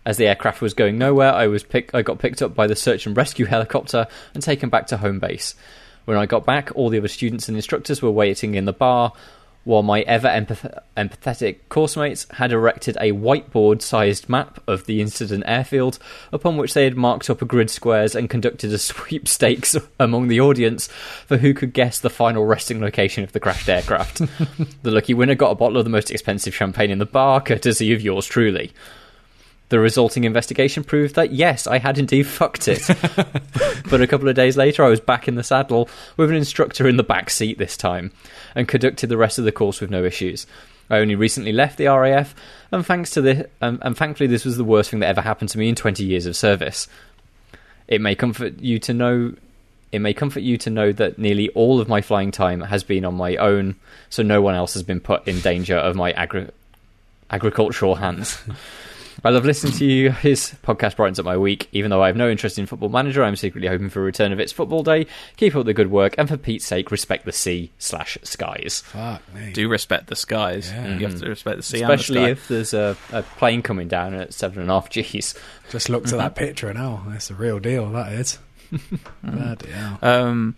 As the aircraft was going nowhere, I was pick- I got picked up by the search and rescue helicopter and taken back to home base. When I got back, all the other students and instructors were waiting in the bar, while my ever empath- empathetic coursemates had erected a whiteboard-sized map of the incident airfield, upon which they had marked up a grid squares and conducted a sweepstakes among the audience for who could guess the final resting location of the crashed aircraft. The lucky winner got a bottle of the most expensive champagne in the bar, courtesy of yours truly. The resulting investigation proved that, yes, I had indeed fucked it. But a couple of days later, I was back in the saddle with an instructor in the back seat this time and conducted the rest of the course with no issues. I only recently left the R A F, and thanks to this, um, and thankfully this was the worst thing that ever happened to me in twenty years of service. It may comfort you to know... It may comfort you to know that nearly all of my flying time has been on my own, so no one else has been put in danger of my agri- agricultural hands. I love listening to you. His podcast brightens up my week. Even though I have no interest in Football Manager, I'm secretly hoping for a return of its football day. Keep up the good work, and for Pete's sake, respect the sea slash skies. Fuck me. Do respect the skies. Yeah. Mm. You have to respect the sea, especially and the sky. If there's a, a plane coming down at seven and a half G's. Just look to that picture and oh, that's the real deal. That is. Bloody hell. Um,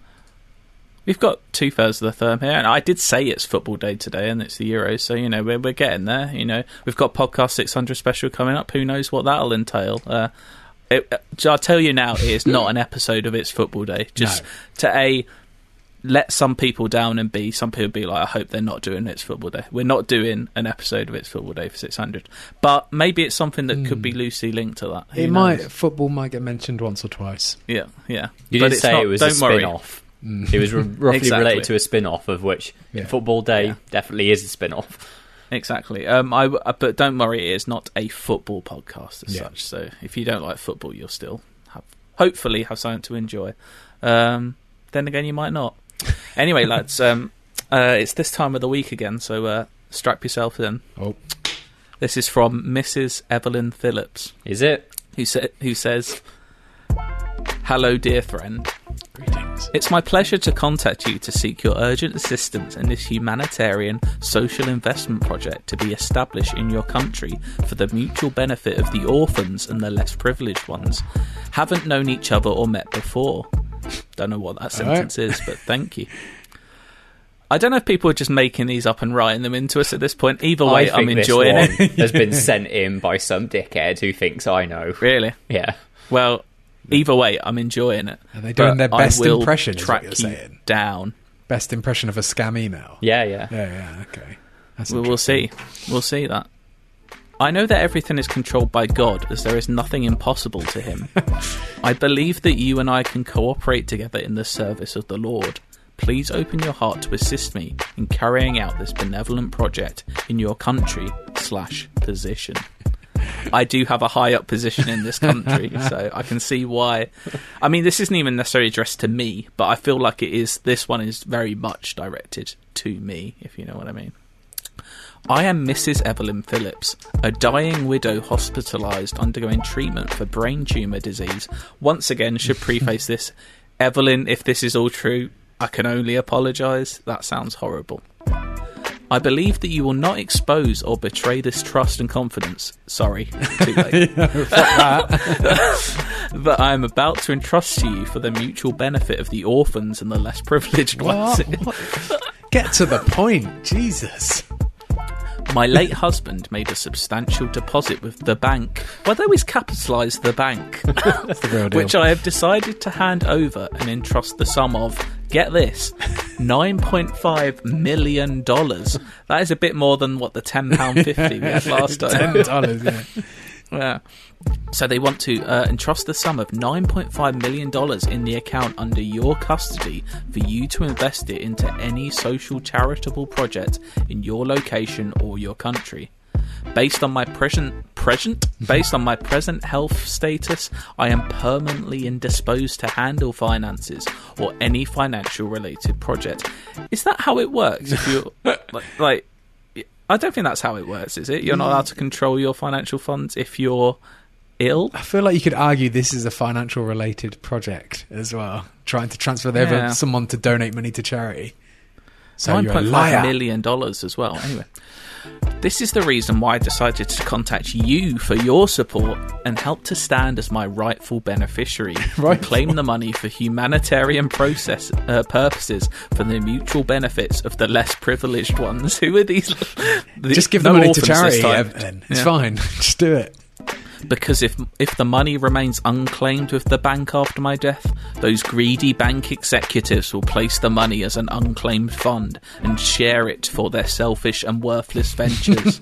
we've got two thirds of the firm here, and I did say it's football day today, and it's the Euros, so you know we're we're getting there. You know we've got podcast six hundred special coming up. Who knows what that'll entail? Uh, it, I'll tell you now, it's not an episode of It's Football Day. Just no. to a let some people down, and b some people be like, I hope they're not doing It's Football Day. We're not doing an episode of It's Football Day for six hundred, but maybe it's something that mm. could be loosely linked to that. Who it knows? Might football might get mentioned once or twice. Yeah, yeah. You but did say not, it was a spin off. It was roughly exactly. related to a spin-off, of which yeah. Football Day yeah. definitely is a spin-off. Exactly. Um, I, but don't worry, it is not a football podcast as yeah. such. So if you don't like football, you'll still have, hopefully have something to enjoy. Um, then again, you might not. Anyway, lads, um, uh, it's this time of the week again, so uh, Strap yourself in. Oh. This is from Missus Evelyn Phillips. Is it? Who, sa- who says, "Hello, dear friend. Greetings. It's my pleasure to contact you to seek your urgent assistance in this humanitarian social investment project to be established in your country for the mutual benefit of the orphans and the less privileged ones. Haven't known each other or met before." Don't know what that sentence right. is, but thank you. I don't know if people are just making these up and writing them into us at this point. Either way, I'm enjoying it. I think this one has been sent in by some dickhead who thinks I know. Really? Yeah. Well, either way, I'm enjoying it. Are they doing their best impression, is what you're saying? Down. Best impression of a scam email? Yeah, yeah. Yeah, yeah, okay. That's well, we'll see. We'll see that. "I know that everything is controlled by God, as there is nothing impossible to him. I believe that you and I can cooperate together in the service of the Lord. Please open your heart to assist me in carrying out this benevolent project in your country slash position." I do have a high up position in this country, so I can see why. I mean, this isn't even necessarily addressed to me, but I feel like it is. This one is very much directed to me, if you know what I mean. "I am Missus Evelyn Phillips, a dying widow hospitalised undergoing treatment for brain tumour disease." Once again, should preface this. Evelyn, if this is all true, I can only apologise. That sounds horrible. "I believe that you will not expose or betray this trust and confidence." Sorry, too late. "That I am about to entrust to you for the mutual benefit of the orphans and the less privileged what? ones. What? Get to the point, Jesus. "My late husband made a substantial deposit with the bank." Well, they always capitalise the bank. That's the real deal. "Which I have decided to hand over and entrust the sum of," get this, nine point five million dollars. That is a bit more than what the ten pounds fifty we had last time. ten dollars, yeah. Yeah. "So they want to uh, entrust the sum of nine point five million dollars in the account under your custody for you to invest it into any social charitable project in your location or your country. Based on my present present based on my present health status, I am permanently indisposed to handle finances or any financial related project." Is that how it works? If you like, like I don't think that's how it works, is it? You're not allowed to control your financial funds if you're ill? I feel like you could argue this is a financial-related project as well, trying to transfer yeah. over someone to donate money to charity. So Nine you're a liar. one point five million dollars as well. Anyway. "This is the reason why I decided to contact you for your support and help to stand as my rightful beneficiary rightful. and claim the money for humanitarian process uh, purposes for the mutual benefits of the less privileged ones." Who are these? the, Just give no the money to charity. Evelyn. It's yeah. fine. Just do it. "Because if if the money remains unclaimed with the bank after my death, those greedy bank executives will place the money as an unclaimed fund and share it for their selfish and worthless ventures."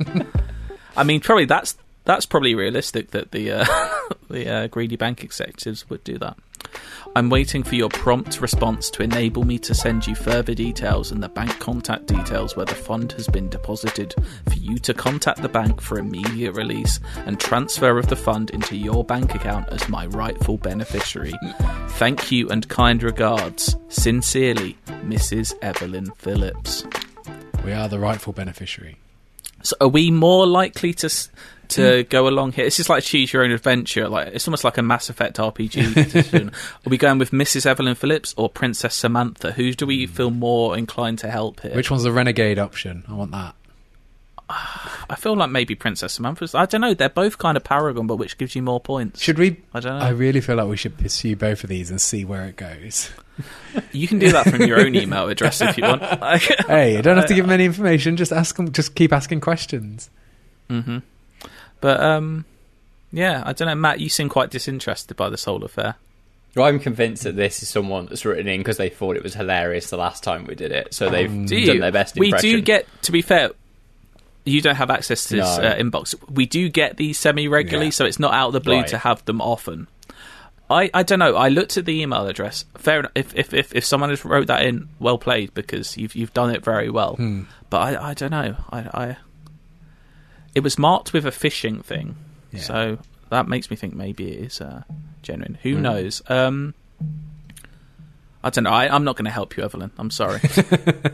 I mean, probably that's that's probably realistic that the uh, the uh, greedy bank executives would do that. "I'm waiting for your prompt response to enable me to send you further details and the bank contact details where the fund has been deposited for you to contact the bank for immediate release and transfer of the fund into your bank account as my rightful beneficiary. Thank you and kind regards. Sincerely, Missus Evelyn Phillips." We are the rightful beneficiary. So are we more likely to... S- to go along here? It's just like choose your own adventure. Like, it's almost like a Mass Effect R P G. Are we going with Missus Evelyn Phillips or Princess Samantha? Who do we feel more inclined to help here? Which one's the renegade option? I want that. I feel like maybe Princess Samantha's. I don't know. They're both kind of paragon, but which gives you more points? Should we? I don't know. I really feel like we should pursue both of these and see where it goes. You can do that from your own email address if you want. Hey, you don't have to give them any information. Just ask them. Just keep asking questions. Mm-hmm. But, um, yeah, I don't know, Matt, you seem quite disinterested by this whole affair. Well, I'm convinced that this is someone that's written in because they thought it was hilarious the last time we did it, so they've um, do done you? their best impression. We do get, to be fair, you don't have access to this no. uh, inbox. We do get these semi-regularly, yeah. so it's not out of the blue right. to have them often. I, I don't know, I looked at the email address. Fair enough, if, if, if, if someone has wrote that in, well played, because you've you've done it very well. Hmm. But I, I don't know, I... I It was marked with a phishing thing, yeah. so that makes me think maybe it is uh, genuine. Who mm. knows? Um, I don't know. I, I'm not going to help you, Evelyn. I'm sorry. It's uh,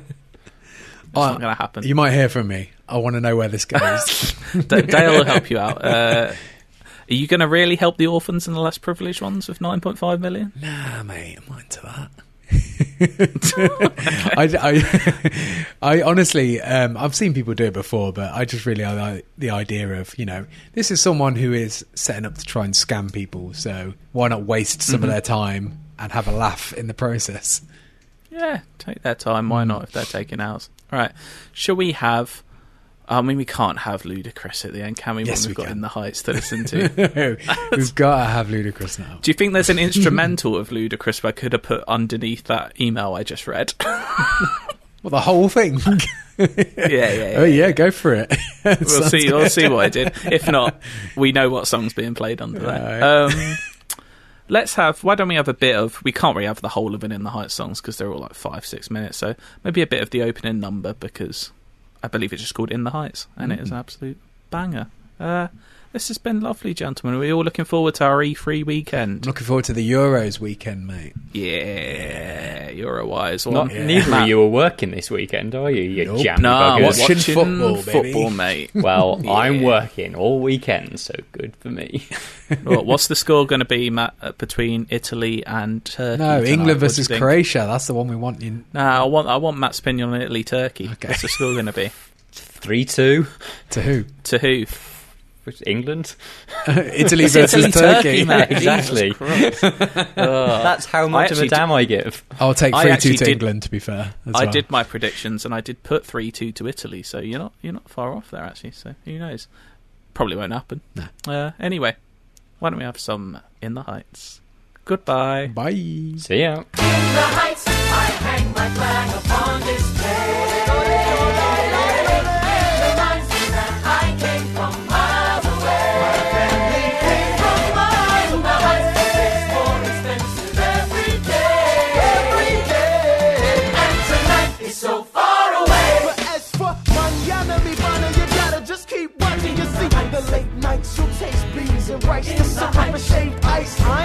not going to happen. You might hear from me. I want to know where this goes. Dale will help you out. Uh, are you going to really help the orphans and the less privileged ones with nine point five million? Nah, mate, I'm not into that. I, I, I honestly, um, I've seen people do it before, but I just really like the idea of, you know, this is someone who is setting up to try and scam people, so why not waste some mm-hmm. of their time and have a laugh in the process? Yeah, take their time, why not, if they're taking ours. All right, shall we have... I mean, we can't have Ludacris at the end, can we? Yes, when we've we got can. In the Heights to listen to. We've got to have Ludacris now. Do you think there's an instrumental of Ludacris I could have put underneath that email I just read? Well, the whole thing. yeah, yeah, yeah. Oh, yeah, go for it. we'll see. We'll see what I did. If not, we know what song's being played under that. Right. Um, let's have. Why don't we have a bit of? We can't really have the whole of an In the Heights songs because they're all like five, six minutes. So maybe a bit of the opening number because. I believe it's just called In the Heights, and mm. it is an absolute banger. Uh, this has been lovely, gentlemen. We're all looking forward to our E three weekend. I'm looking forward to the Euros weekend, mate. Yeah, Euro-wise. Well, yeah. Neither Matt. Of you are working this weekend, are you? You nope. jam no, I'm watching, watching football, baby. Football, mate. Well, yeah. I'm working all weekend, so good for me. Well, what's the score going to be, Matt, between Italy and Turkey? No, tonight? England versus Croatia. That's the one we want. In- no, I want I want Matt's opinion on Italy, Turkey. Okay. What's the score going to be? three two. To who? To who? England, Italy versus Italy, Turkey, Turkey exactly. uh, That's how much of a damn did, I give. I'll take three two to did, England. To be fair, as I well. Did my predictions and I did put three two to Italy. So you're not you're not far off there actually. So who knows? Probably won't happen. Nah. Uh, anyway, why don't we have some In the Heights? Goodbye. Bye. See ya. In the Heights, I hang my flag upon this day. The late nights, you'll taste beans and rice. It's a summer shade ice.